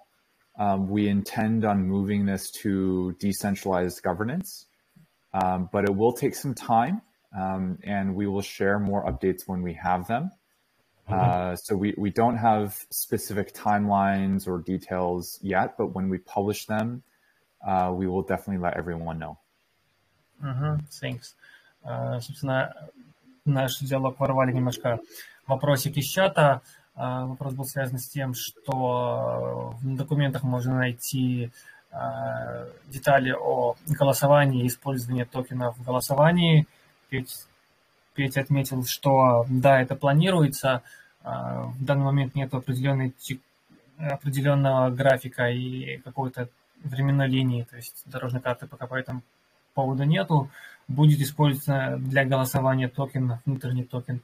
Um, we intend on moving this to decentralized governance, um, but it will take some time, um, and we will share more updates when we have them. Uh, so we, we don't have specific timelines or details yet, but when we publish them, uh, we will definitely let everyone know. Mm-hmm. Thanks. Uh, собственно, наш диалог ворвали немножко вопросики из чата. Вопрос был связан с тем, что в документах можно найти детали о голосовании и использовании токенов в голосовании. Петя отметил, что да, это планируется. В данный момент нет определенного графика и какой-то временной линии, то есть дорожной карты пока по этому поводу нету. Будет использоваться для голосования токен, внутренний токен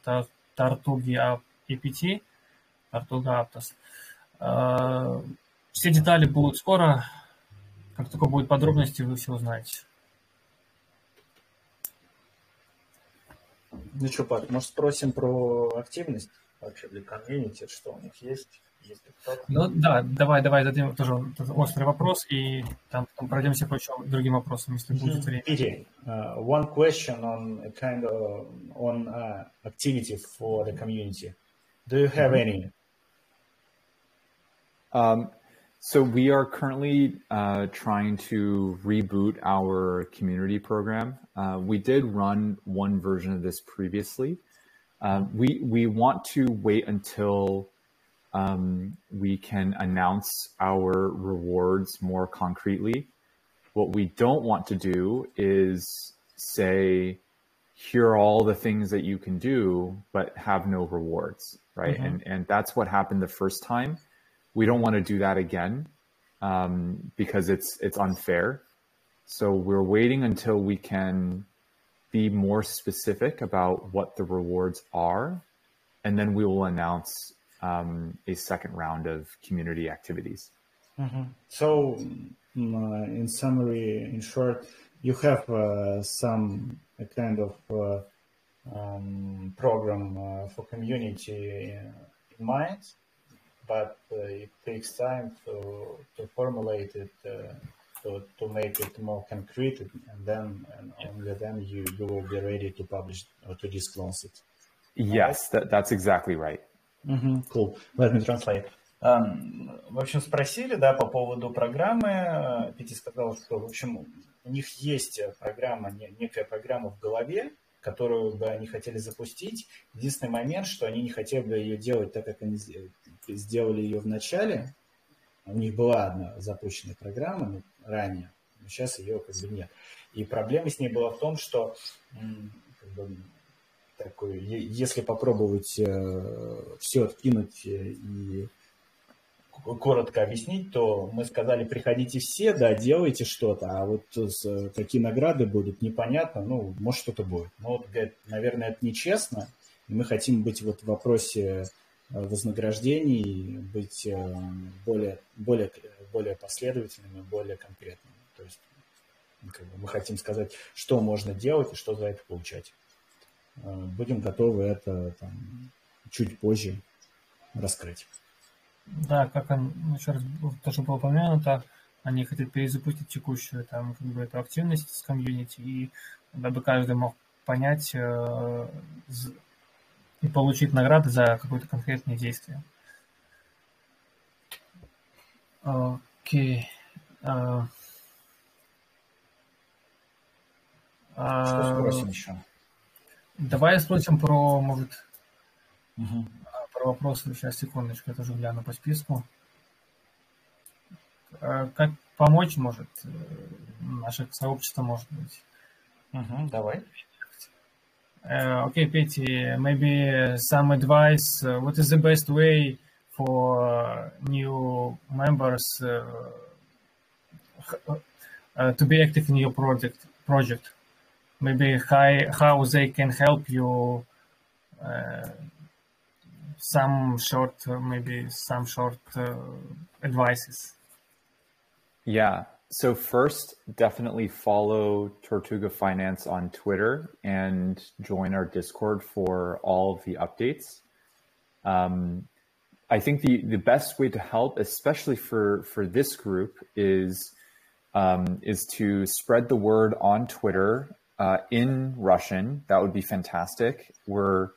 Tortuga эй пи ти. Tortuga Aptos. Все детали будут скоро. Как только будут подробности, вы все узнаете. Ну что, Пат, может, спросим про активность вообще для комьюнити, что у них есть? есть ну да, давай, давай зададим тоже острый вопрос, и там потом пройдемся по еще другим вопросам, если будет время. Петя, uh, one question on a kind of on uh, activity for the community. Do you have any? Um, So we are currently uh, trying to reboot our community program. Uh, we did run one version of this previously. Uh, we, we want to wait until um, we can announce our rewards more concretely. What we don't want to do is say, here are all the things that you can do, but have no rewards, right? Mm-hmm. And, and that's what happened the first time. We don't want to do that again um, because it's it's unfair. So we're waiting until we can be more specific about what the rewards are, and then we will announce um, a second round of community activities. Mm-hmm. So in summary, in short, you have uh, some a kind of uh, um, program uh, for community in mind, but uh, it takes time to, to formulate it, uh, to, to make it more concrete, and then and only then you, you will be ready to publish or to disclose it. Yes, that, that's exactly right. Mm-hmm. Cool. Let me translate. Um, в общем, спросили, да, по поводу программы. Петя сказал, что, в общем, у них есть программа, некая программа в голове, которую бы они хотели запустить. Единственный момент, что они не хотели бы ее делать так, как они сделали ее в начале. У них была одна запущенная программа ранее, но сейчас ее как бы нет. И проблема с ней была в том, что как бы, такой, если попробовать э, все откинуть и коротко объяснить, то мы сказали, приходите все, да, делайте что-то, а вот какие награды будут, непонятно, ну, может, что-то будет. Но вот, говорит, наверное, это нечестно, и мы хотим быть вот в вопросе вознаграждений, быть более, более, более последовательными, более конкретными. То есть как бы мы хотим сказать, что можно делать и что за это получать. Будем готовы это там, чуть позже раскрыть. Да, как он, еще раз тоже было упомянуто, они хотят перезапустить текущую там, как бы, эту активность с комьюнити, и дабы каждый мог понять э, и получить награды за какое-то конкретное действие. Окей. Okay. Uh, Что спросим uh, еще? Давай спросим про, может... Uh-huh. Вопросы. Сейчас, секундочку, я тоже гляну по списку. Как помочь может наше сообщество, может быть? Uh-huh, давай. Окей, Петя, maybe some advice. What is the best way for new members to be active in your project? Project? Maybe how they can help you? Some short, maybe some short uh, advices. Yeah. So first, definitely follow Tortuga Finance on Twitter and join our Discord for all of the updates. Um, I think the, the best way to help, especially for, for this group, is, um, is to spread the word on Twitter uh, in Russian. That would be fantastic. We're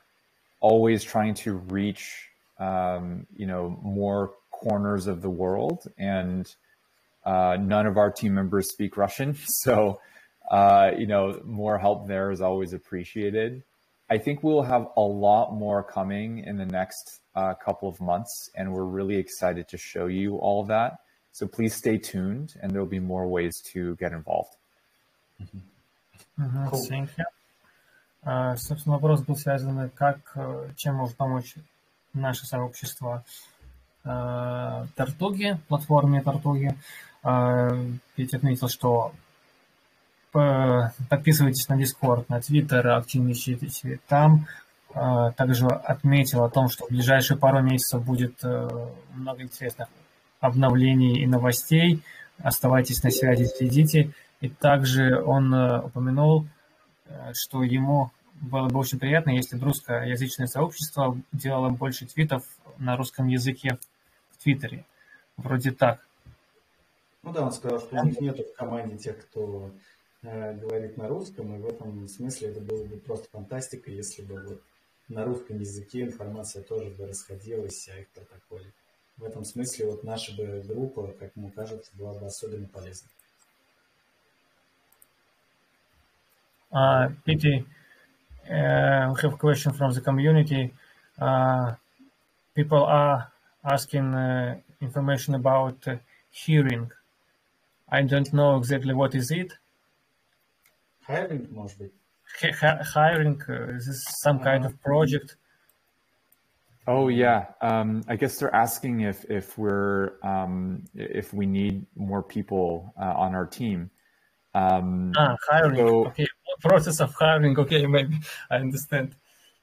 always trying to reach, um, you know, more corners of the world, and uh, none of our team members speak Russian. So, uh, you know, more help there is always appreciated. I think we'll have a lot more coming in the next uh, couple of months, and we're really excited to show you all of that. So please stay tuned, and there'll be more ways to get involved. Mm-hmm. Mm-hmm. Cool. Thank you. Uh, собственно, вопрос был связан, как, чем может помочь наше сообщество uh, Тортуги, платформе Тортуги. Uh, Петя отметил, что подписывайтесь на Дискорд, на Твиттер, активничайте там. Uh, также отметил о том, что в ближайшие пару месяцев будет uh, много интересных обновлений и новостей. Оставайтесь на связи, следите. И также он uh, упомянул, что ему было бы очень приятно, если бы русскоязычное сообщество делало больше твитов на русском языке в Твиттере. Вроде так. Ну да, он сказал, что у них нет в команде тех, кто э, говорит на русском, и в этом смысле это было бы просто фантастика, если бы вот на русском языке информация тоже бы расходилась о их протоколе. в этом смысле вот наша бы группа, как мне кажется, была бы особенно полезна. Uh, Pity, uh, we have a question from the community. Uh, people are asking uh, information about uh, hearing. I don't know exactly what is it. Hiring, может быть. Hiring, uh, is this some kind of project? Oh yeah, um, I guess they're asking if if we're um, if we need more people uh, on our team. Um, ah, hiring. So, okay, process of hiring. Okay, maybe I understand.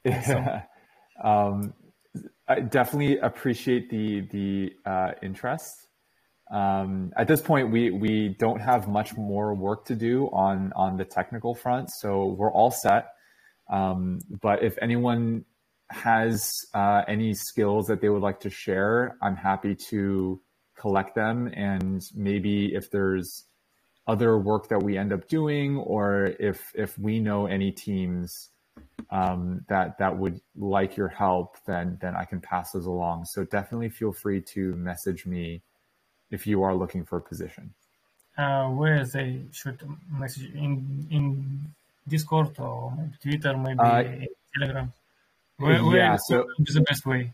Yeah. So. Um, I definitely appreciate the the uh, interest. Um, at this point, we we don't have much more work to do on on the technical front, so we're all set. Um, but if anyone has uh, any skills that they would like to share, I'm happy to collect them. And maybe if there's other work that we end up doing, or if if we know any teams um, that that would like your help, then then I can pass those along. So definitely feel free to message me if you are looking for a position. Uh, where they should message, in in Discord or Twitter, maybe uh, Telegram? Where, where yeah, so is the best way?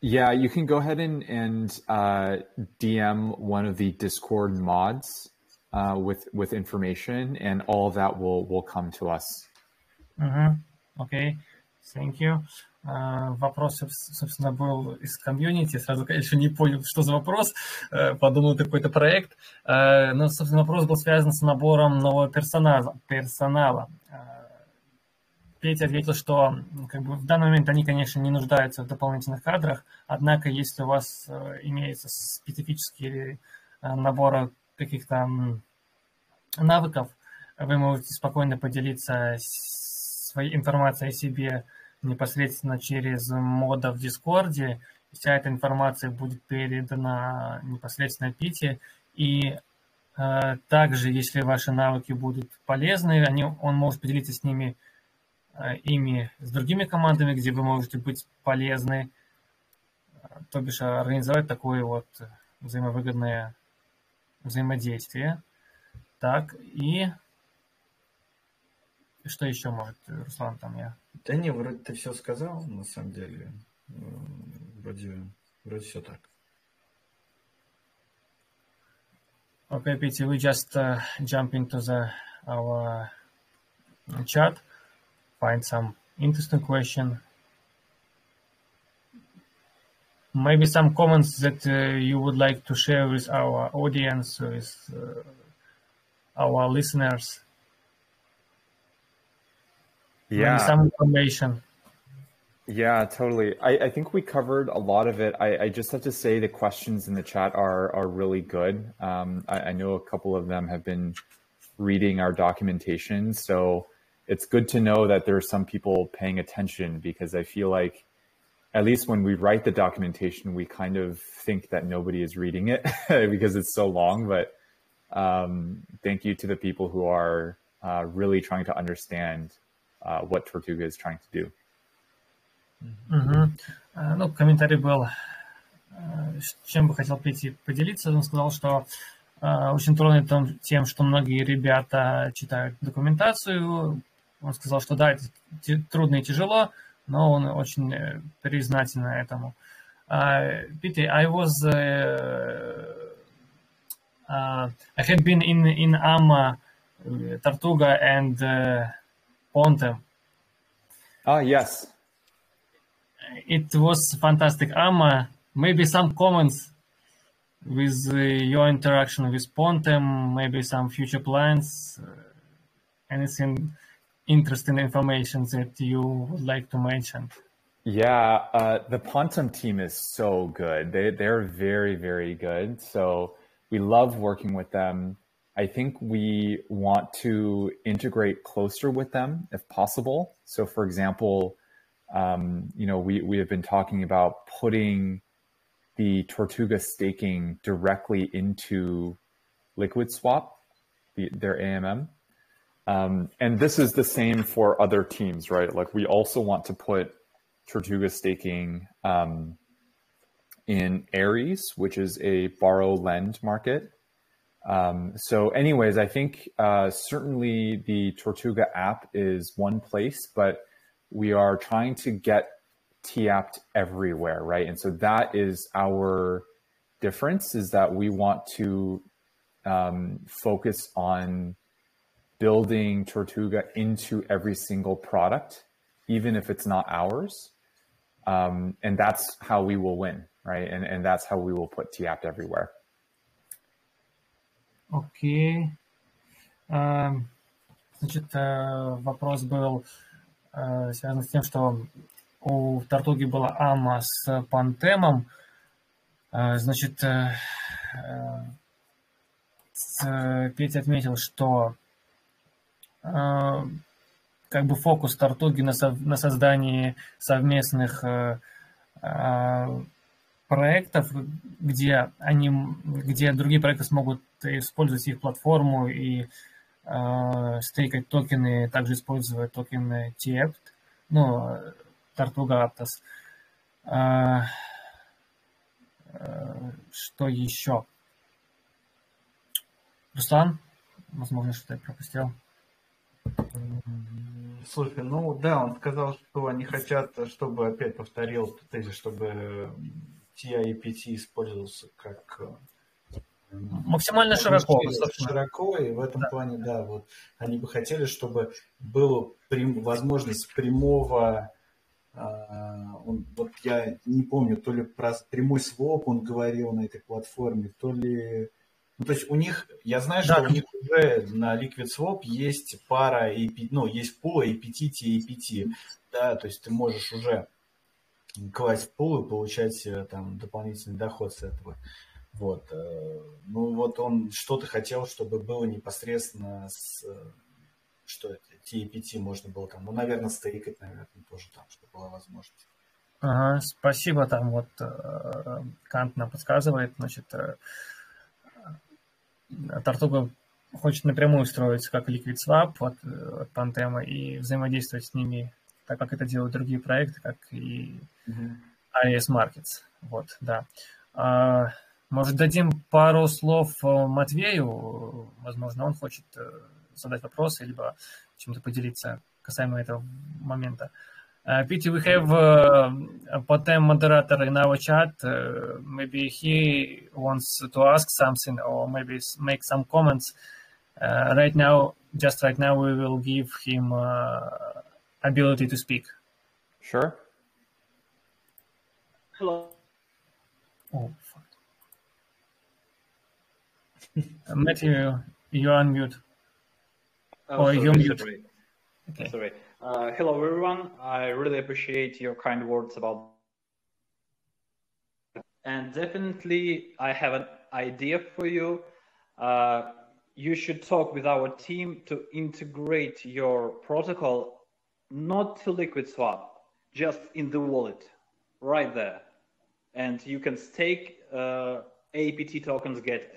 Yeah, you can go ahead and, and uh, D M one of the Discord mods uh, with with information, and all that will will come to us. Mm-hmm. Okay, thank you. Uh, вопрос, собственно, был из комьюнити. Сразу, конечно, не понял, что за вопрос. Uh, подумал, это какой-то проект. Uh, но, собственно, вопрос был связан с набором нового персонала. персонала. Петя ответил, что как бы, в данный момент они, конечно, не нуждаются в дополнительных кадрах, однако если у вас имеются специфические наборы каких-то навыков, вы можете спокойно поделиться своей информацией о себе непосредственно через мода в Дискорде. Вся эта информация будет передана непосредственно Пете. И э, также, если ваши навыки будут полезны, они, он может поделиться с ними ими с другими командами, где вы можете быть полезны, то бишь организовать такое вот взаимовыгодное взаимодействие. Так, и что еще может Руслан там я? Да не, вроде ты все сказал, на самом деле. Вроде, вроде все так. Okay, Pity, we just uh, jump into the, our chat. Find some interesting question. Maybe some comments that uh, you would like to share with our audience, with uh, our listeners. Yeah. Maybe some information. Yeah, totally. I, I think we covered a lot of it. I, I just have to say the questions in the chat are, are really good. Um, I, I know a couple of them have been reading our documentation, so it's good to know that there are some people paying attention, because I feel like at least when we write the documentation, we kind of think that nobody is reading it because it's so long. But um, thank you to the people who are uh, really trying to understand uh, what Tortuga is trying to do. Mm-hmm. uh, ну, комментарий был, uh, чем бы хотел Петя поделиться. Он сказал, что uh, очень тронут тем, что многие ребята читают документацию. Он сказал, что да, это трудно и тяжело, но он очень признателен этому. Pity, I was, uh, uh, I had been in in Amma, Tortuga, and uh, Pontem. Ah, oh, yes. It was fantastic, Amma. Maybe some comments with uh, your interaction with Pontem, maybe some future plans, anything. Interesting information that you would like to mention. Yeah, uh, the Pontem team is so good. They, they're very, very good. So we love working with them. I think we want to integrate closer with them if possible. So for example, um, you know, we, we have been talking about putting the Tortuga staking directly into Liquid Swap, the, their A M M. Um, and this is the same for other teams, right? Like we also want to put Tortuga staking um, in Aries, which is a borrow lend market. Um, so anyways, I think uh, certainly the Tortuga app is one place, but we are trying to get tAPT everywhere, right? And so that is our difference, is that we want to um, focus on building Tortuga into every single product, even if it's not ours. Um, and that's how we will win, right? And, and that's how we will put tAPT everywhere. Окей. Okay. Uh, значит, uh, вопрос был uh, связан с тем, что у Тортуги была АМА с Понтемом. Uh, значит, uh, uh, Петя отметил, что uh, как бы фокус Тортуги на, сов на создании совместных uh, uh, проектов, где они, где другие проекты смогут использовать их платформу и э, стейкать токены, также используя токены tAPT, ну, Tortuga Aptos. Э, э, что еще? Руслан, возможно, что-то я пропустил. Слушай, ну да, он сказал, что они хотят, чтобы, опять повторил тезис, чтобы тAPT использовался как максимально широко, широко, и в этом да. плане, да, вот они бы хотели, чтобы была прям, возможность прямого, э, он, вот я не помню, то ли про прямой своп он говорил на этой платформе, то ли, ну, то есть у них, я знаю, да. что у них уже на Liquid Swap есть пара, ну, есть пул эй пи ти, tAPT, да, то есть ты можешь уже класть в пул и получать там дополнительный доход с этого. Вот, ну вот он что-то хотел, чтобы было непосредственно с, что это, tAPT можно было там, ну, наверное, стейкать, наверное, тоже там, чтобы была возможность. Ага, спасибо, там вот Кант нам подсказывает, значит, Tortuga хочет напрямую устроиться как Liquid Swap от, от Pontem и взаимодействовать с ними, так как это делают другие проекты, как и Aries Markets, вот, да. Может, дадим пару слов Матвею? Возможно, он хочет задать вопросы, либо чем-то поделиться касаемо этого момента. Uh, Pity, we have a Pontem moderator in our chat. Uh, maybe he wants to ask something or maybe make some comments. Uh, right now, just right now, we will give him uh, ability to speak. Sure. Hello. Oh. Matthew, you're on mute. Oh, or sorry, you're mute. Sorry. Okay. Sorry. Uh, hello, everyone. I really appreciate your kind words about. And definitely, I have an idea for you. Uh, you should talk with our team to integrate your protocol, not to Liquid Swap, just in the wallet, right there. And you can stake uh, A P T tokens, get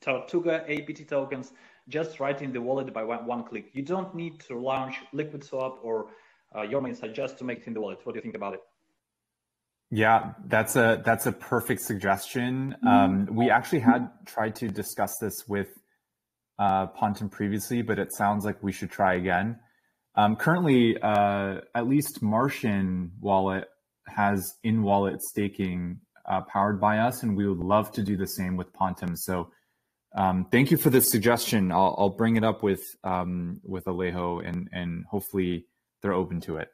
Tortuga A P T tokens, just right in the wallet by one, one click. You don't need to launch Liquid Swap or uh, your main site just to make it in the wallet. What do you think about it? Yeah, that's a that's a perfect suggestion. Mm-hmm. um, we actually had tried to discuss this with uh, Pontem previously, but it sounds like we should try again. Um, currently, uh, at least Martian wallet has in-wallet staking uh, powered by us, and we would love to do the same with Pontem. So. Um, thank you for this suggestion. I'll, I'll bring it up with um, with Alejo, and and hopefully they're open to it.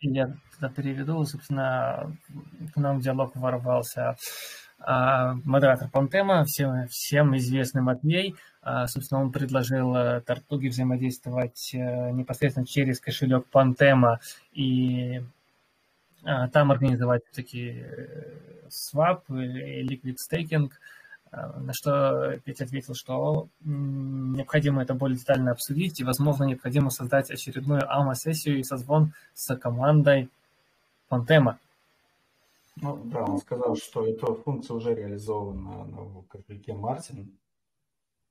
Я переведу, собственно, к нам в диалог ворвался uh, модератор Понтема, всем всем известный Матвей. Uh, собственно, он предложил Тортуге взаимодействовать uh, непосредственно через кошелек Понтема и там организовать такие свап и ликвид стейкинг, на что Петя ответил, что необходимо это более детально обсудить и, возможно, необходимо создать очередную АМА-сессию и созвон с командой Pontem. Ну да, он сказал, что эта функция уже реализована на кошельке Мартин.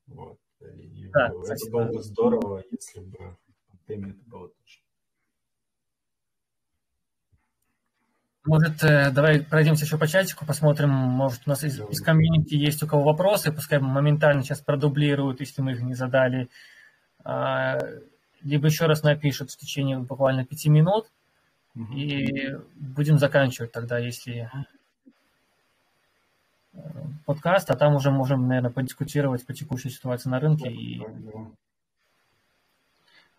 Вот. И да, это кстати, было бы да. здорово, если бы в Pontem это было тоже. Может, давай пройдемся еще по чатику, посмотрим, может, у нас из, из комьюнити есть у кого вопросы, пускай моментально сейчас продублируют, если мы их не задали, либо еще раз напишут в течение буквально пяти минут, угу. И будем заканчивать тогда, если подкаст, а там уже можем, наверное, подискутировать по текущей ситуации на рынке. И...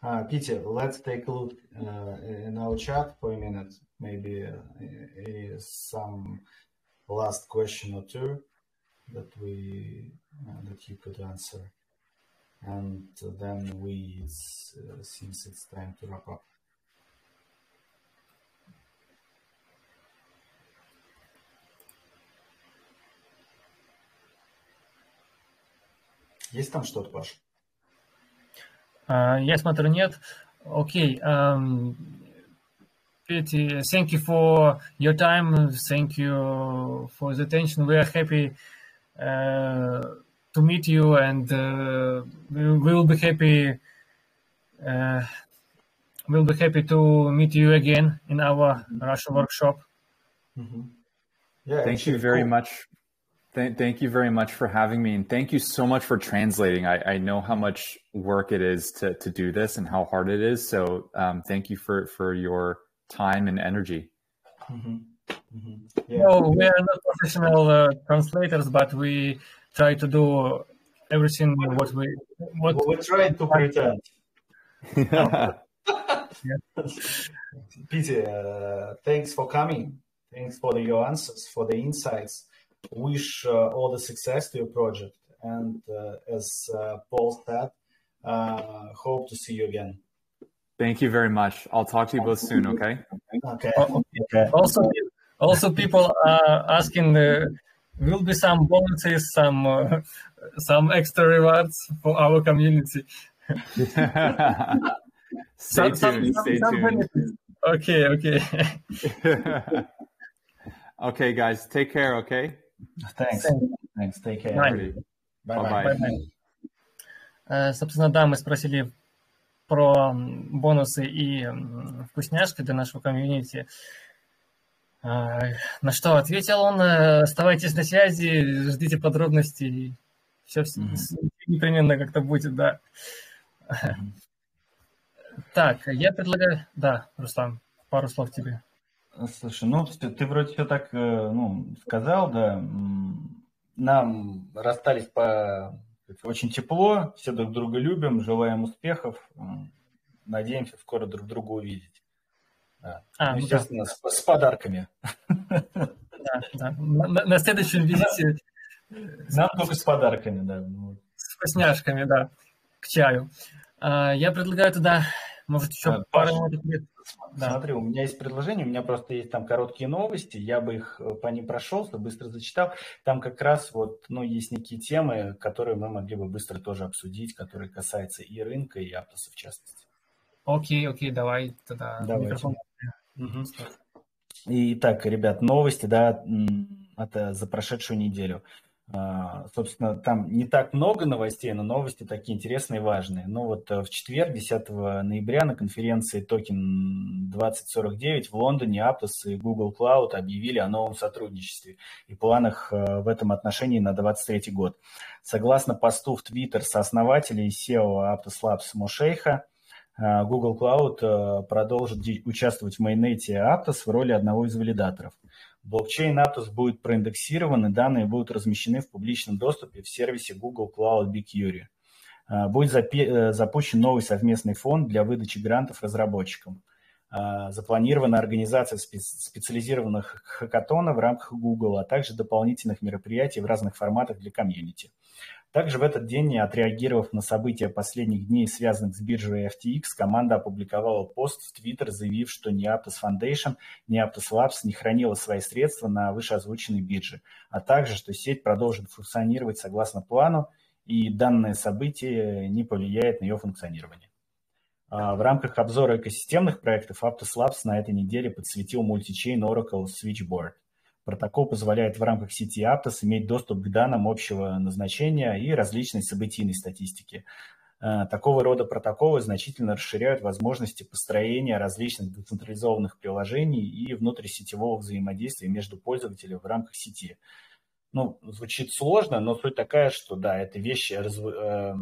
Uh, Peter, let's take a look uh, in our chat for a minute. Maybe uh, some last question or two that we uh, that you could answer, and then we uh, seems it's time to wrap up. Есть там что-то, Паш? Uh, я смотрю, нет. Окей. Okay. Um, Peti, thank you for your time. Thank you for the attention. We are happy uh, to meet you, and uh, we will be happy. Uh, we'll be happy to meet you again in our Russian workshop. Mm-hmm. Yeah. Thank you very cool. much. Thank, thank you very much for having me, and thank you so much for translating. I, I know how much work it is to, to do this and how hard it is. So um, thank you for, for your time and energy. Mm-hmm. Mm-hmm. Yeah. No, we are not professional uh, translators, but we try to do everything what we... What well, we're trying to pretend. Yeah. Peter, uh, thanks for coming. Thanks for your answers, for the insights. Wish uh, all the success to your project, and uh, as uh, Paul said, uh, hope to see you again. Thank you very much. I'll talk to you both soon. Okay. Okay. Okay. Also, also people are asking: uh, will be some bonuses, some uh, some extra rewards for our community? Stay tuned. Some, stay some tuned. Okay. Okay. Okay, guys. Take care. Okay. Thanks. Thanks. Take care. Bye. Bye-bye. Bye-bye. Собственно, да, мы спросили про бонусы и вкусняшки для нашего комьюнити. На что ответил он: оставайтесь на связи, ждите подробностей. Все, mm-hmm. непременно как-то будет, да. Mm-hmm. Так, я предлагаю... Да, Руслан, пару слов тебе. Слушай, ну ты вроде все так ну, сказал, да, нам расстались по очень тепло, все друг друга любим, желаем успехов, надеемся скоро друг друга увидеть. Да. А, ну, естественно, да. с, с подарками. Да, да. На, на следующем визите... Нам только с подарками, да. С вкусняшками, да, к чаю. А, я предлагаю туда... Может, еще а, пару минут. Смотри, да. У меня есть предложение, у меня просто есть там короткие новости, я бы их по ним прошелся, быстро зачитал. Там как раз вот, ну, есть некие темы, которые мы могли бы быстро тоже обсудить, которые касаются и рынка, и Aptos в частности. Окей, окей, давай тогда. Микрофон. Угу. Итак, ребят, новости, да, это за прошедшую неделю. Собственно, там не так много новостей, но новости такие интересные и важные. Но вот в четверг, десятого ноября, на конференции Токен двадцать сорок девять в Лондоне Aptos и Google Cloud объявили о новом сотрудничестве и планах в этом отношении на двадцать третий год. Согласно посту в Twitter сооснователей си и о Aptos Labs Мошейха, Google Cloud продолжит участвовать в майнете Aptos в роли одного из валидаторов. Блокчейн Aptos будет проиндексирован, и данные будут размещены в публичном доступе в сервисе Google Cloud BigQuery. Будет запущен новый совместный фонд для выдачи грантов разработчикам. Запланирована организация специализированных хакатонов в рамках Google, а также дополнительных мероприятий в разных форматах для комьюнити. Также в этот день, отреагировав на события последних дней, связанных с биржей эф ти экс, команда опубликовала пост в Twitter, заявив, что ни Aptos Foundation, ни Aptos Labs не хранила свои средства на вышеозвученной бирже, а также, что сеть продолжит функционировать согласно плану, и данное событие не повлияет на ее функционирование. В рамках обзора экосистемных проектов Aptos Labs на этой неделе подсветил мультичейн Oracle Switchboard. Протокол позволяет в рамках сети Aptos иметь доступ к данным общего назначения и различной событийной статистике. Такого рода протоколы значительно расширяют возможности построения различных децентрализованных приложений и внутрисетевого взаимодействия между пользователями в рамках сети. Ну, звучит сложно, но суть такая, что да, эта вещь разв... э,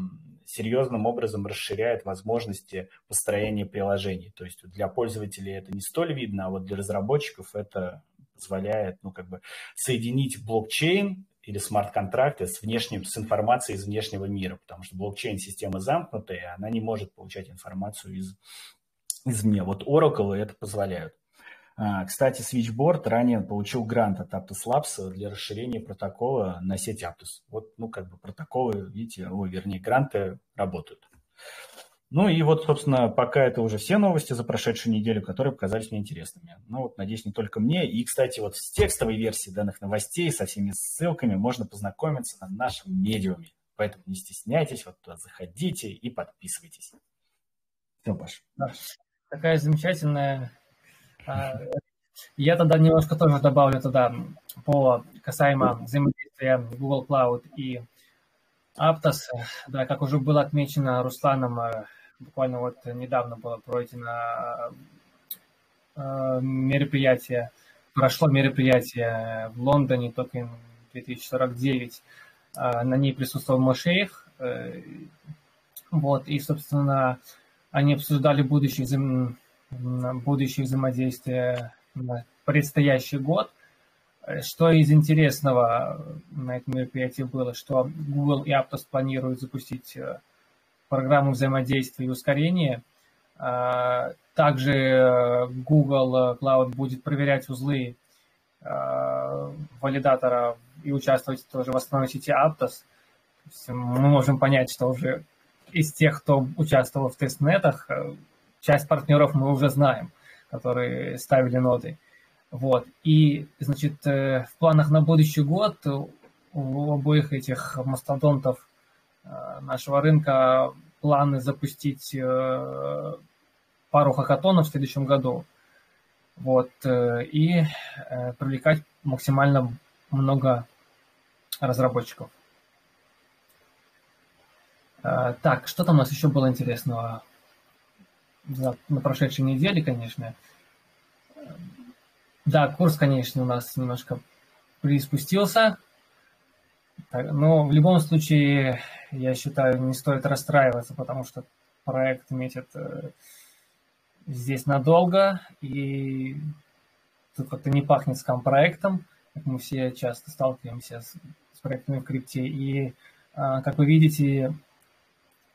серьезным образом расширяет возможности построения приложений. То есть для пользователей это не столь видно, а вот для разработчиков это позволяет, ну, как бы соединить блокчейн или смарт-контракты с, внешним, с информацией из внешнего мира, потому что блокчейн-система замкнутая, она не может получать информацию из, извне. Вот Oracle это позволяют. Кстати, Switchboard ранее получил грант от Aptos Labs для расширения протокола на сеть Aptos. Вот, ну, как бы протоколы, видите, о, вернее, гранты работают. Ну и вот, собственно, пока это уже все новости за прошедшую неделю, которые показались мне интересными. Ну вот, надеюсь, не только мне. И, кстати, вот с текстовой версией данных новостей, со всеми ссылками можно познакомиться на нашем медиуме. Поэтому не стесняйтесь, вот туда заходите и подписывайтесь. Все, Паш. Такая замечательная... Я тогда немножко тоже добавлю туда по касаемо взаимодействия Google Cloud и Aptos. Да, как уже было отмечено Русланом, буквально вот недавно было пройдено мероприятие, прошло мероприятие в Лондоне, Token две тысячи сорок девять. На ней присутствовал Машейх. Вот, и, собственно, они обсуждали будущее взаимодействие. будущее взаимодействие на предстоящий год. Что из интересного на этом мероприятии было, что Google и Aptos планируют запустить программу взаимодействия и ускорения. Также Google Cloud будет проверять узлы валидатора и участвовать тоже в основной сети Aptos. Мы можем понять, что уже из тех, кто участвовал в тестнетах, часть партнеров мы уже знаем, которые ставили ноды. Вот. И, значит, в планах на будущий год у обоих этих мастодонтов нашего рынка планы запустить пару хакатонов в следующем году. Вот. И привлекать максимально много разработчиков. Так, что там у нас еще было интересного? На прошедшей неделе, конечно. Да, курс, конечно, у нас немножко приспустился. Но в любом случае, я считаю, не стоит расстраиваться, потому что проект метит здесь надолго. И тут как-то не пахнет скам-проектом. Мы все часто сталкиваемся с проектами в крипте. И, как вы видите,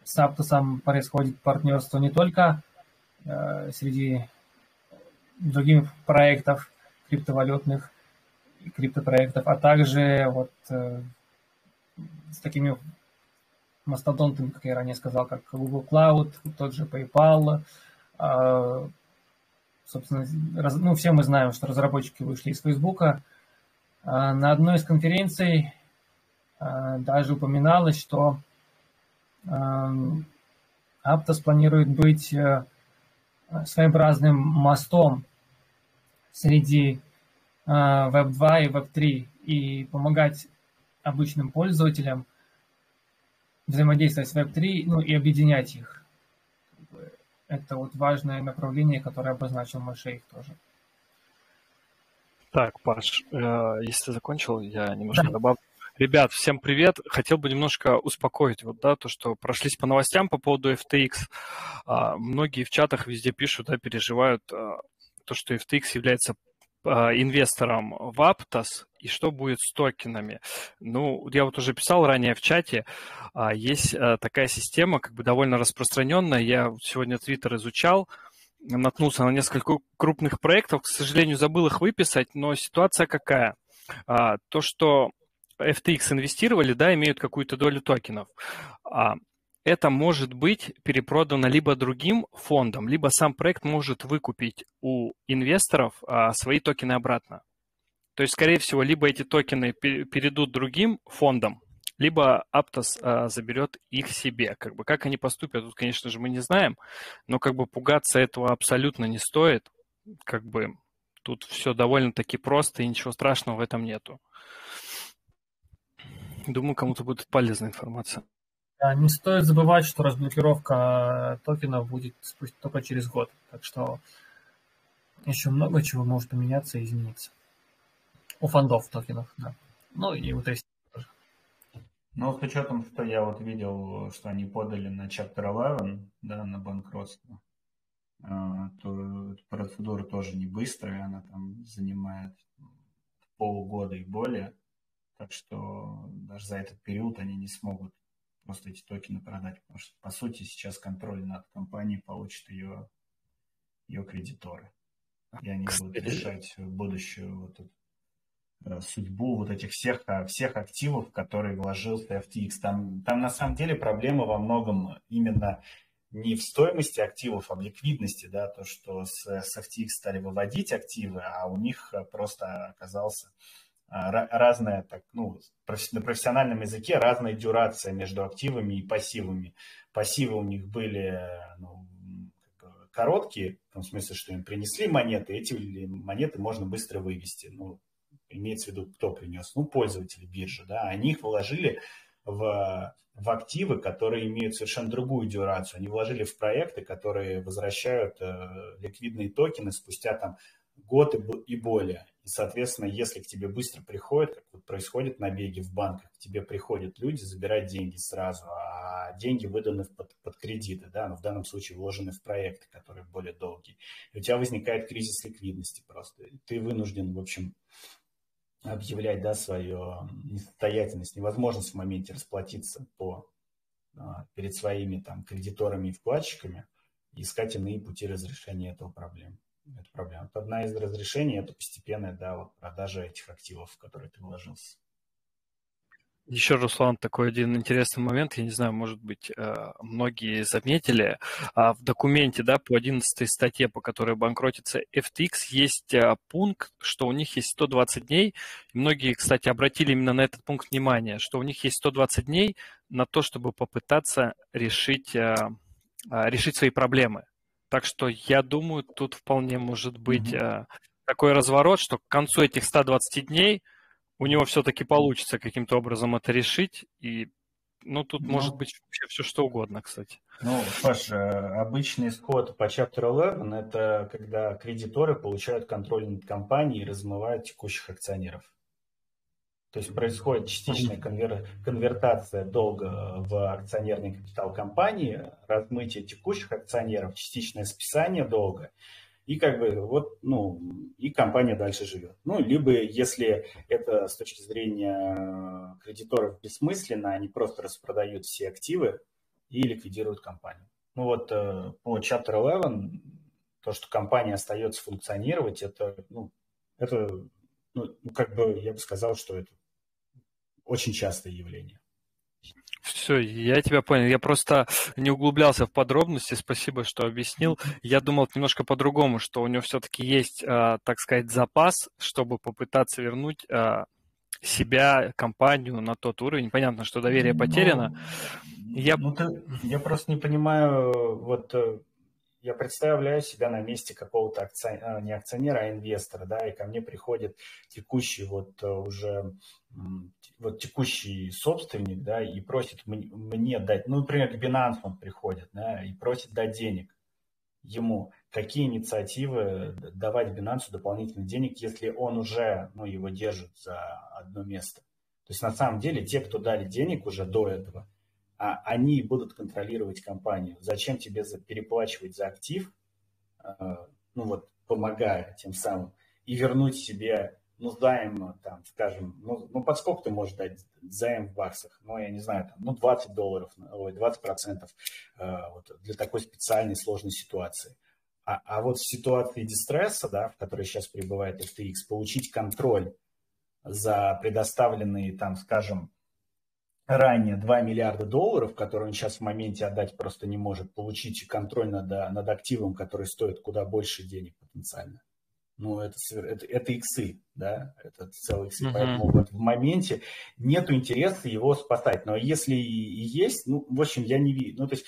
с Aptos происходит партнерство не только среди других проектов криптовалютных и криптопроектов, а также вот э, с такими мастодонтами, как я ранее сказал, как Google Cloud, тот же PayPal. Э, собственно, раз, ну, все мы знаем, что разработчики вышли из Facebook. Э, на одной из конференций э, даже упоминалось, что э, Aptos планирует быть э, своеобразным мостом среди э, веб два и веб три и помогать обычным пользователям взаимодействовать с веб три, ну, и объединять их. Это вот важное направление, которое обозначил Машейх тоже. Так, Паш, э, если ты закончил, я немножко да. добавлю. Ребят, всем привет. Хотел бы немножко успокоить вот, да, то, что прошлись по новостям по поводу эф ти экс. А, многие в чатах везде пишут, да, переживают а, то, что эф ти экс является а, инвестором в Aptos и что будет с токенами. Ну, я вот уже писал ранее в чате, а, есть а, такая система, как бы довольно распространенная. Я сегодня Twitter изучал, наткнулся на несколько крупных проектов. К сожалению, забыл их выписать, но ситуация какая? А, то, что эф ти экс инвестировали, да, имеют какую-то долю токенов. Это может быть перепродано либо другим фондом, либо сам проект может выкупить у инвесторов свои токены обратно. То есть, скорее всего, либо эти токены перейдут другим фондам, либо Aptos заберет их себе. Как бы, как они поступят, тут, конечно же, мы не знаем, но как бы пугаться этого абсолютно не стоит. Как бы тут все довольно-таки просто, и ничего страшного в этом нету. Думаю, кому-то будет полезная информация. Не стоит забывать, что разблокировка токенов будет только через год. Так что еще много чего может поменяться и измениться. У фондов токенов, да. Ну и у тестов тоже. Ну, с учетом, что я вот видел, что они подали на чаптер одиннадцать, да, на банкротство, то процедура тоже не быстрая, она там занимает полгода и более. Так что даже за этот период они не смогут просто эти токены продать, потому что, по сути, сейчас контроль над компанией получат ее, ее кредиторы. И они будут решать будущую вот эту, да, судьбу вот этих всех, всех активов, в которые вложил тэ а пэ тэ. Там, там на самом деле проблема во многом именно не в стоимости активов, а в ликвидности, да, то, что с, с эф ти экс стали выводить активы, а у них просто оказался разная, так, ну, на профессиональном языке разная дюрация между активами и пассивами. Пассивы у них были, ну, как бы короткие, в том смысле, что им принесли монеты, эти монеты можно быстро вывести. Ну, имеется в виду, кто принес? Ну, пользователи биржи, да, они их вложили в, в активы, которые имеют совершенно другую дюрацию. Они вложили в проекты, которые возвращают э, ликвидные токены спустя там год и более. И, соответственно, если к тебе быстро приходят, как вот происходит набеги в банках, к тебе приходят люди забирать деньги сразу, а деньги выданы под, под кредиты, да, но в данном случае вложены в проекты, которые более долгие. И у тебя возникает кризис ликвидности просто. И ты вынужден, в общем, объявлять, да, свою несостоятельность, невозможность в моменте расплатиться по, перед своими там кредиторами и вкладчиками, и искать иные пути разрешения этого проблемы. Это проблема. Одна из разрешений – это постепенная, да, вот, продажа этих активов, в которые ты вложился. Еще, Руслан, такой один интересный момент, я не знаю, может быть, многие заметили, в документе, да, по одиннадцатой статье, по которой банкротится эф ти экс, есть пункт, что у них есть сто двадцать дней, и многие, кстати, обратили именно на этот пункт внимание, что у них есть сто двадцать дней на то, чтобы попытаться решить, решить свои проблемы. Так что, я думаю, тут вполне может быть mm-hmm. такой разворот, что к концу этих сто двадцати дней у него все-таки получится каким-то образом это решить, и, ну, тут ну, может быть вообще все что угодно, кстати. Ну, Паша, обычный исход по чаптер одиннадцать – это когда кредиторы получают контроль над компанией и размывают текущих акционеров. То есть происходит частичная конвер... конвертация долга в акционерный капитал компании, размытие текущих акционеров, частичное списание долга. И как бы вот, ну, и компания дальше живет. Ну, либо если это с точки зрения кредиторов бессмысленно, они просто распродают все активы и ликвидируют компанию. Ну вот по чаптер одиннадцать то, что компания остается функционировать, это, ну, это, ну, как бы я бы сказал, что это очень частое явление. Все, я тебя понял. Я просто не углублялся в подробности. Спасибо, что объяснил. Я думал немножко по-другому, что у него все-таки есть, так сказать, запас, чтобы попытаться вернуть себя, компанию на тот уровень. Понятно, что доверие потеряно. Ну, я... Ну, ты, я просто не понимаю, вот я представляю себя на месте какого-то акционера, не акционера, а инвестора, да, и ко мне приходит текущий вот уже... вот текущий собственник, да, и просит мне дать, ну, например, к Binance он приходит, да, и просит дать денег ему. Какие инициативы давать Binance дополнительных денег, если он уже, ну, его держит за одно место? То есть на самом деле те, кто дали денег уже до этого, они будут контролировать компанию. Зачем тебе переплачивать за актив, ну, вот, помогая тем самым, и вернуть себе... Ну, займ, там, скажем, ну, ну, под сколько ты можешь дать займ в баксах? Ну, я не знаю, там, ну, двадцать долларов, ой, двадцать процентов э, вот, для такой специальной сложной ситуации. А, а вот в ситуации дистресса, да, в которой сейчас пребывает эф ти экс, получить контроль за предоставленные, там, скажем, ранее два миллиарда долларов, которые он сейчас в моменте отдать просто не может, получить контроль над, над активом, который стоит куда больше денег потенциально. Ну, это, это, это иксы, да, это целые иксы, uh-huh. поэтому вот в моменте нет интереса его спасать. Но если и есть, ну, в общем, я не вижу. Ну, то есть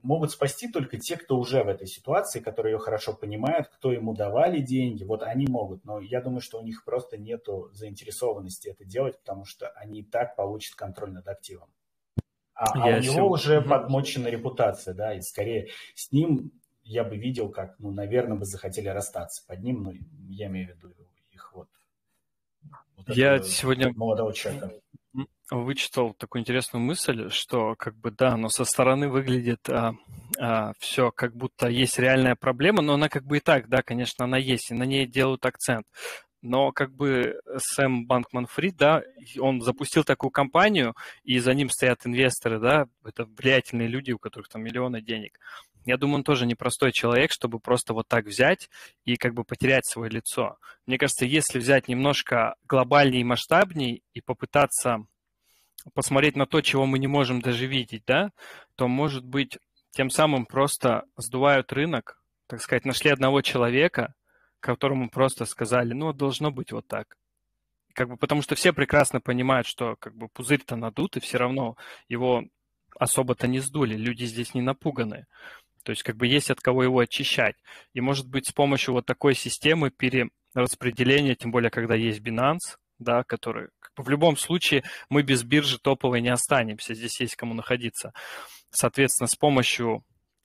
могут спасти только те, кто уже в этой ситуации, которые ее хорошо понимают, кто ему давали деньги, вот они могут. Но я думаю, что у них просто нету заинтересованности это делать, потому что они и так получат контроль над активом. А, а у него уже подмочена репутация, да, и скорее с ним я бы видел, как, ну, наверное, бы захотели расстаться под ним, ну, я имею в виду их вот. вот я сегодня молодого человека. Вычитал такую интересную мысль, что как бы да, но со стороны выглядит а, а, все как будто есть реальная проблема, но она как бы и так, да, конечно, она есть, и на ней делают акцент. Но как бы Сэм Банкман-Фрид, да, он запустил такую компанию, и за ним стоят инвесторы, да, это влиятельные люди, у которых там миллионы денег. Я думаю, он тоже непростой человек, чтобы просто вот так взять и как бы потерять свое лицо. Мне кажется, если взять немножко глобальней и масштабней и попытаться посмотреть на то, чего мы не можем даже видеть, да, то, может быть, тем самым просто сдувают рынок, так сказать, нашли одного человека, которому просто сказали, ну, должно быть вот так. Как бы, потому что все прекрасно понимают, что как бы пузырь-то надут, и все равно его особо-то не сдули, люди здесь не напуганы. То есть как бы есть от кого его очищать. И, может быть, с помощью вот такой системы перераспределения, тем более, когда есть Binance, да, который как бы, в любом случае мы без биржи топовой не останемся, здесь есть кому находиться. Соответственно, с помощью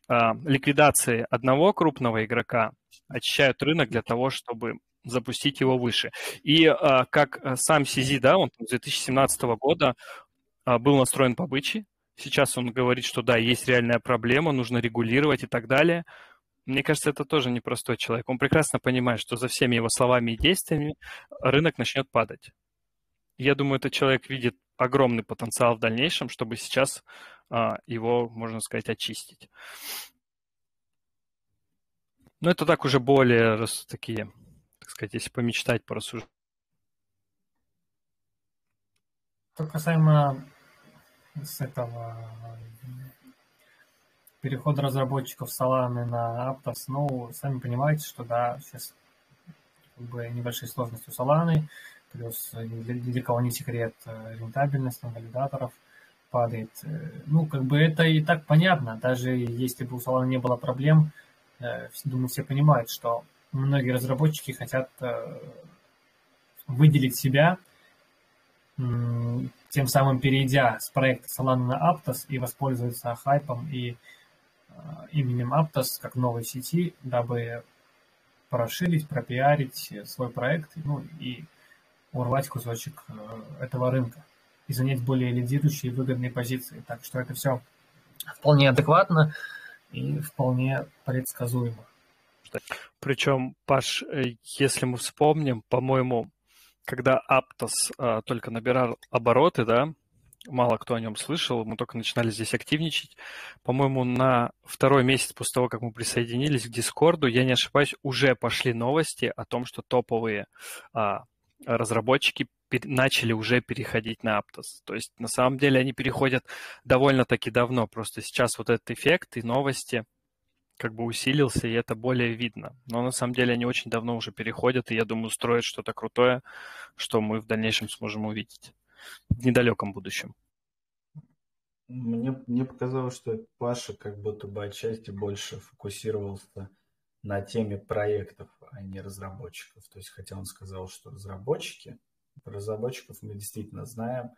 э, ликвидации одного крупного игрока очищают рынок для того, чтобы запустить его выше. И а, как сам си зет, да, он с две тысячи семнадцатого года а, был настроен по бычьи. Сейчас он говорит, что да, есть реальная проблема, нужно регулировать и так далее. Мне кажется, это тоже непростой человек. Он прекрасно понимает, что за всеми его словами и действиями рынок начнет падать. Я думаю, этот человек видит огромный потенциал в дальнейшем, чтобы сейчас а, его, можно сказать, очистить. Ну, это так уже более раз, такие, так сказать, если помечтать, порассуждать. Что касаемо с этого перехода разработчиков Solana на Aptos, ну, сами понимаете, что, да, сейчас как бы небольшие сложности у Solana, плюс ни для кого не секрет, рентабельность валидаторов падает. Ну, как бы это и так понятно, даже если бы у Solana не было проблем, думаю, все понимают, что многие разработчики хотят выделить себя, тем самым перейдя с проекта Solana на Aptos и воспользоваться хайпом и именем Aptos как новой сети, дабы расширить, пропиарить свой проект, ну, и урвать кусочек этого рынка и занять более лидирующие выгодные позиции. Так что это все вполне адекватно и вполне предсказуемо. Причем, Паш, если мы вспомним, по-моему, когда Aptos а, только набирал обороты, да, мало кто о нем слышал, мы только начинали здесь активничать, по-моему, на второй месяц после того, как мы присоединились к Дискорду, я не ошибаюсь, уже пошли новости о том, что топовые а, разработчики начали уже переходить на Aptos. То есть, на самом деле, они переходят довольно-таки давно. Просто сейчас вот этот эффект и новости как бы усилился, и это более видно. Но на самом деле они очень давно уже переходят, и я думаю, строят что-то крутое, что мы в дальнейшем сможем увидеть в недалеком будущем. Мне, мне показалось, что Паша как будто бы отчасти больше фокусировался на теме проектов, а не разработчиков. То есть, хотя он сказал, что разработчики, про разработчиков мы действительно знаем.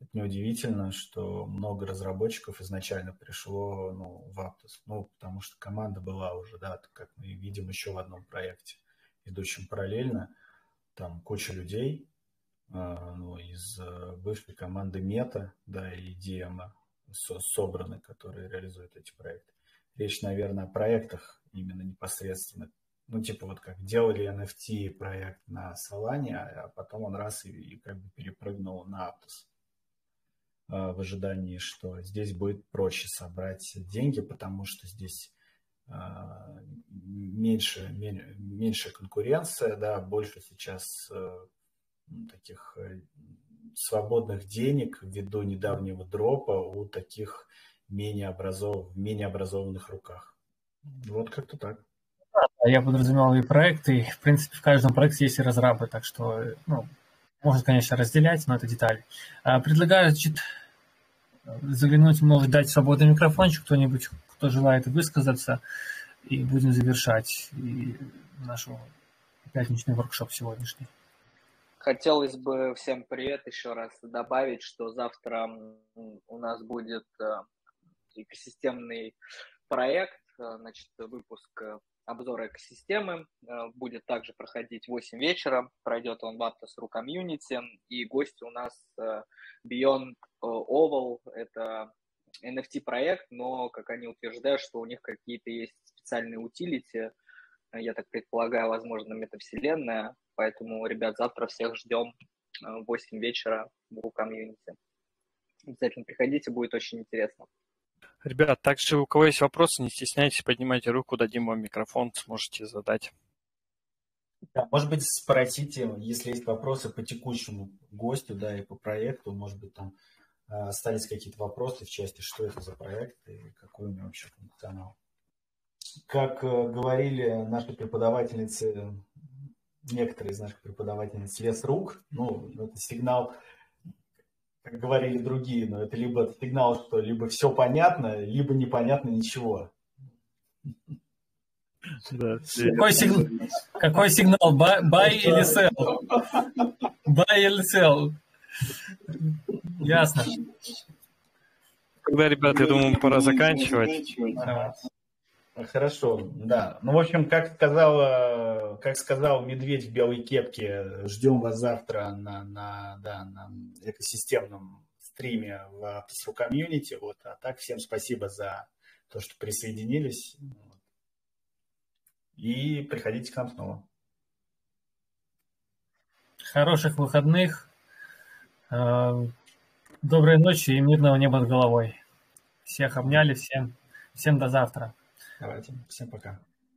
Это неудивительно, что много разработчиков изначально пришло, ну, в Aptos. Ну, потому что команда была уже, да, как мы видим, еще в одном проекте, идущем параллельно. Там куча людей, ну, из бывшей команды Мета, да, и Диэма собраны, которые реализуют эти проекты. Речь, наверное, о проектах именно непосредственно. Ну, типа вот как делали эн эф ти проект на Solana, а потом он раз и, и как бы перепрыгнул на Aptos в ожидании, что здесь будет проще собрать деньги, потому что здесь меньше, меньше конкуренция, да, больше сейчас таких свободных денег ввиду недавнего дропа у таких менее образов, менее образованных руках. Вот как-то так. Я подразумевал и проекты, в принципе, в каждом проекте есть и разрабы, так что, ну, можно, конечно, разделять, но это детали. Предлагаю, значит, заглянуть, может, дать свободный микрофончик, кто-нибудь, кто желает высказаться, и будем завершать и наш пятничный воркшоп сегодняшний. Хотелось бы всем привет еще раз добавить, что завтра у нас будет экосистемный проект, значит, выпуск обзора экосистемы. Будет также проходить в восемь вечера, пройдет он в AptosRuCommunity, и гости у нас Beyond Oval, это эн эф ти-проект, но, как они утверждают, что у них какие-то есть специальные утилити, я так предполагаю, возможно, метавселенная. Поэтому, ребят, завтра всех ждем в восемь вечера в ру-комьюнити. Обязательно приходите, будет очень интересно. Ребят, также у кого есть вопросы, не стесняйтесь, поднимайте руку, дадим вам микрофон, сможете задать. Да, может быть, спросите, если есть вопросы по текущему гостю, да, и по проекту, может быть, там остались какие-то вопросы в части, что это за проект и какой у него вообще функционал. Как говорили наши преподавательницы, некоторые из наших преподавательниц, лес рук, ну, это сигнал, как говорили другие, но это либо сигнал, что либо все понятно, либо непонятно ничего. Да, какой, сигнал, какой сигнал? Buy или sell? Buy или sell? Ясно. Тогда, ребята, я думаю, пора заканчивать. Хорошо, да. Ну, в общем, как сказала, как сказал медведь в белой кепке, ждем вас завтра на, на, да, на экосистемном стриме в AptosRuCommunity. Вот. А так, всем спасибо за то, что присоединились. И приходите к нам снова. Хороших выходных. Доброй ночи и мирного неба над головой. Всех обняли, всем, всем до завтра. Давайте. Всем пока.